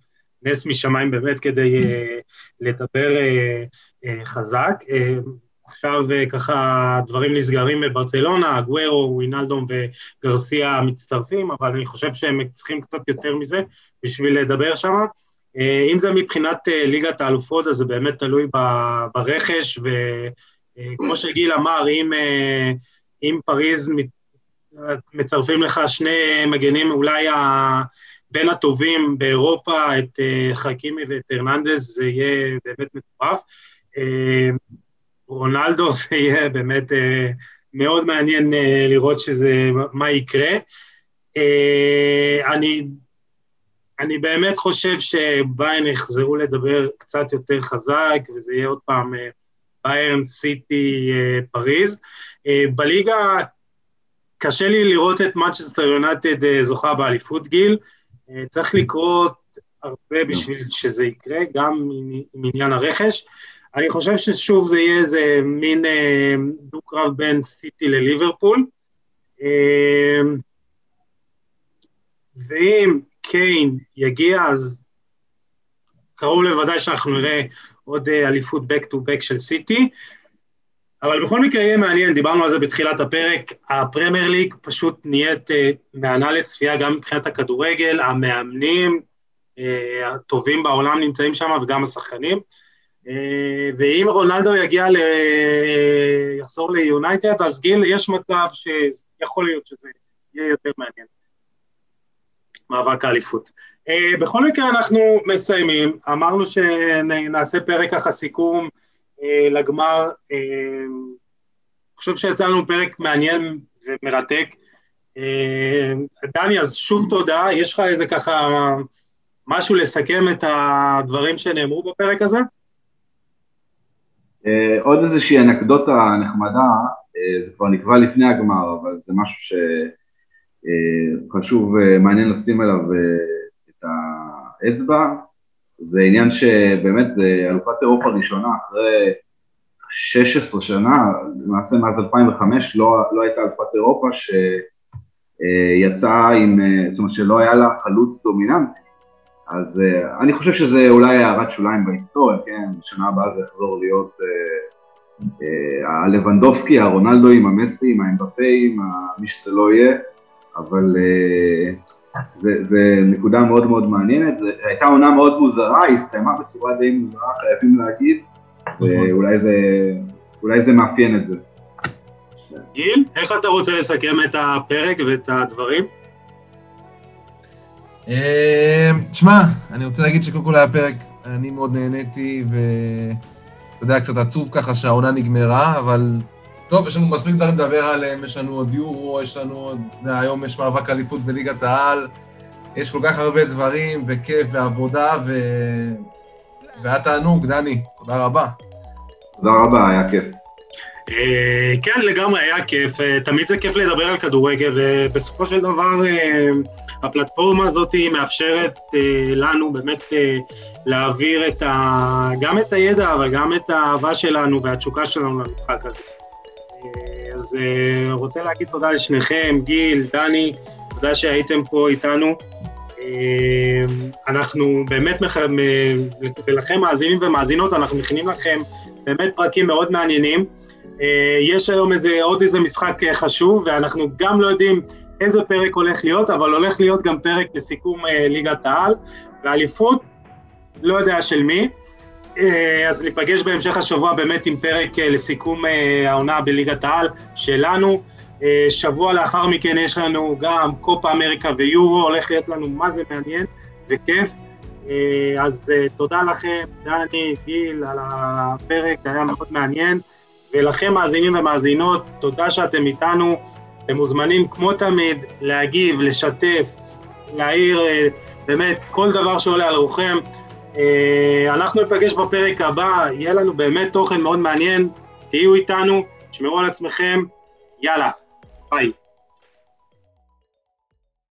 נס משמיים באמת כדי uh, לדבר uh, uh, חזק. Uh, עכשיו uh, ככה דברים נסגרים בברצלונה, אגוארו, וינאלדום וגרסיה מצטרפים, אבל אני חושב שהם צריכים קצת יותר מזה בשביל לדבר שם. Uh, אם זה מבחינת uh, ליגת האלופות, אז זה באמת תלוי ב- ברכש, וכמו uh, שגיל אמר, אם, uh, אם פריז מת... מצרפים לך שני מגנים, אולי ה... בין הטובים באירופה, את uh, חכימי ואת הרננדס, זה יהיה באמת מטורף. Uh, רונלדו, זה יהיה באמת uh, מאוד מעניין uh, לראות שזה, מה יקרה. Uh, אני, אני באמת חושב שביירן יחזרו לדבר קצת יותר חזק, וזה יהיה עוד פעם uh, ביירן, סיטי, uh, פריז. Uh, בליגה, קשה לי לראות את מנצ'סטר יונייטד זוכה באליפות גיל, צריך לקרות הרבה בשביל שזה יקרה, גם מעניין הרכש. אני חושב ששוב זה יהיה איזה מין דו-קרב בין סיטי לליברפול, ואם קיין יגיע, אז קרוב לוודאי שאנחנו נראה עוד אליפות back-to-back של סיטי, אבל בכל מקרה יהיה מעניין, דיברנו על זה בתחילת הפרק, הפרמייר ליג פשוט נהיית מענה לצפייה גם מבחינת הכדורגל, המאמנים הטובים בעולם נמצאים שם וגם השחקנים, ואם רונלדו יגיע ל... יחזור ליונייטד, אז גיל, יש מצב שיכול להיות שזה יהיה יותר מעניין. מאבק האליפות. בכל מקרה אנחנו מסיימים, אמרנו שנעשה פרק ככה סיכום, לגמר, אני חושב שיצא לנו פרק מעניין ומרתק. דני, אז שוב תודה, יש לך איזה ככה משהו לסכם את הדברים שנאמרו בפרק הזה? עוד איזושהי אנקדוטה נחמדה, זה כבר נקבע לפני הגמר, אבל זה משהו שחשוב, מעניין לשים עליו את האצבע, זה עניין שבאמת זה אלופת אירופה ראשונה, אחרי שש עשרה שנה, למעשה מאז אלפיים וחמש לא, לא הייתה אלופת אירופה שיצאה עם, זאת אומרת שלא היה לה חלוץ דומיננטי, אז אני חושב שזה אולי הערת שוליים בהיסטוריה, כן, שנה הבאה זה יחזור להיות הלבנדובסקי, הרונלדוים, המסים, האמבפאים, מי שזה לא יהיה, אבל... זו נקודה מאוד מאוד מעניינת, זו הייתה עונה מאוד מוזרה, היא הסתיימה בצורה די מוזרה, חייבים להגיד, ואולי זה מאפיין את זה. גיל, איך אתה רוצה לסכם את הפרק ואת הדברים? תשמע, אני רוצה להגיד שקודם כל היה פרק, אני מאוד נהניתי, ואתה יודע, קצת עצוב ככה שהעונה נגמרה, אבל... טוב, יש לנו מספיק דברים לדבר עליהם, יש לנו עוד יורו, יש לנו עוד... היום יש מאבק אליפות בליגת העל, יש כל כך הרבה דברים, וכיף, ועבודה, ו... והיה תענוג, דני, תודה רבה. תודה רבה, היה כיף. כן, לגמרי היה כיף, תמיד זה כיף לדבר על כדורגל, ובסופו של דבר הפלטפורמה הזאת מאפשרת לנו באמת להעביר גם את הידע, אבל גם את האהבה שלנו והתשוקה שלנו למשחק הזה. אז רוצה להגיד תודה לשניכם, גיל, דני, תודה שהייתם פה איתנו. אנחנו באמת, לכם מאזינים ומאזינות, אנחנו מכינים לכם באמת פרקים מאוד מעניינים. יש היום איזה, עוד איזה משחק חשוב, ואנחנו גם לא יודעים איזה פרק הולך להיות, אבל הולך להיות גם פרק לסיכום ליגת העל, ואליפות, לא יודע של מי. אז ניפגש בהמשך השבוע באמת עם פרק לסיכום העונה בליגת העל שלנו, שבוע לאחר מכן יש לנו גם קופה אמריקה ויורו, הולך להיות לנו מה זה מעניין וכיף, אז תודה לכם, דני, גיל, על הפרק, היה מאוד מעניין, ולכם מאזינים ומאזינות, תודה שאתם איתנו, אתם מוזמנים כמו תמיד להגיב, לשתף, להעיר, באמת כל דבר שעולה על רוחם, אנחנו נפגש בפרק הבא, יהיה לנו באמת תוכן מאוד מעניין, תהיו איתנו, תשמרו על עצמכם, יאללה, ביי.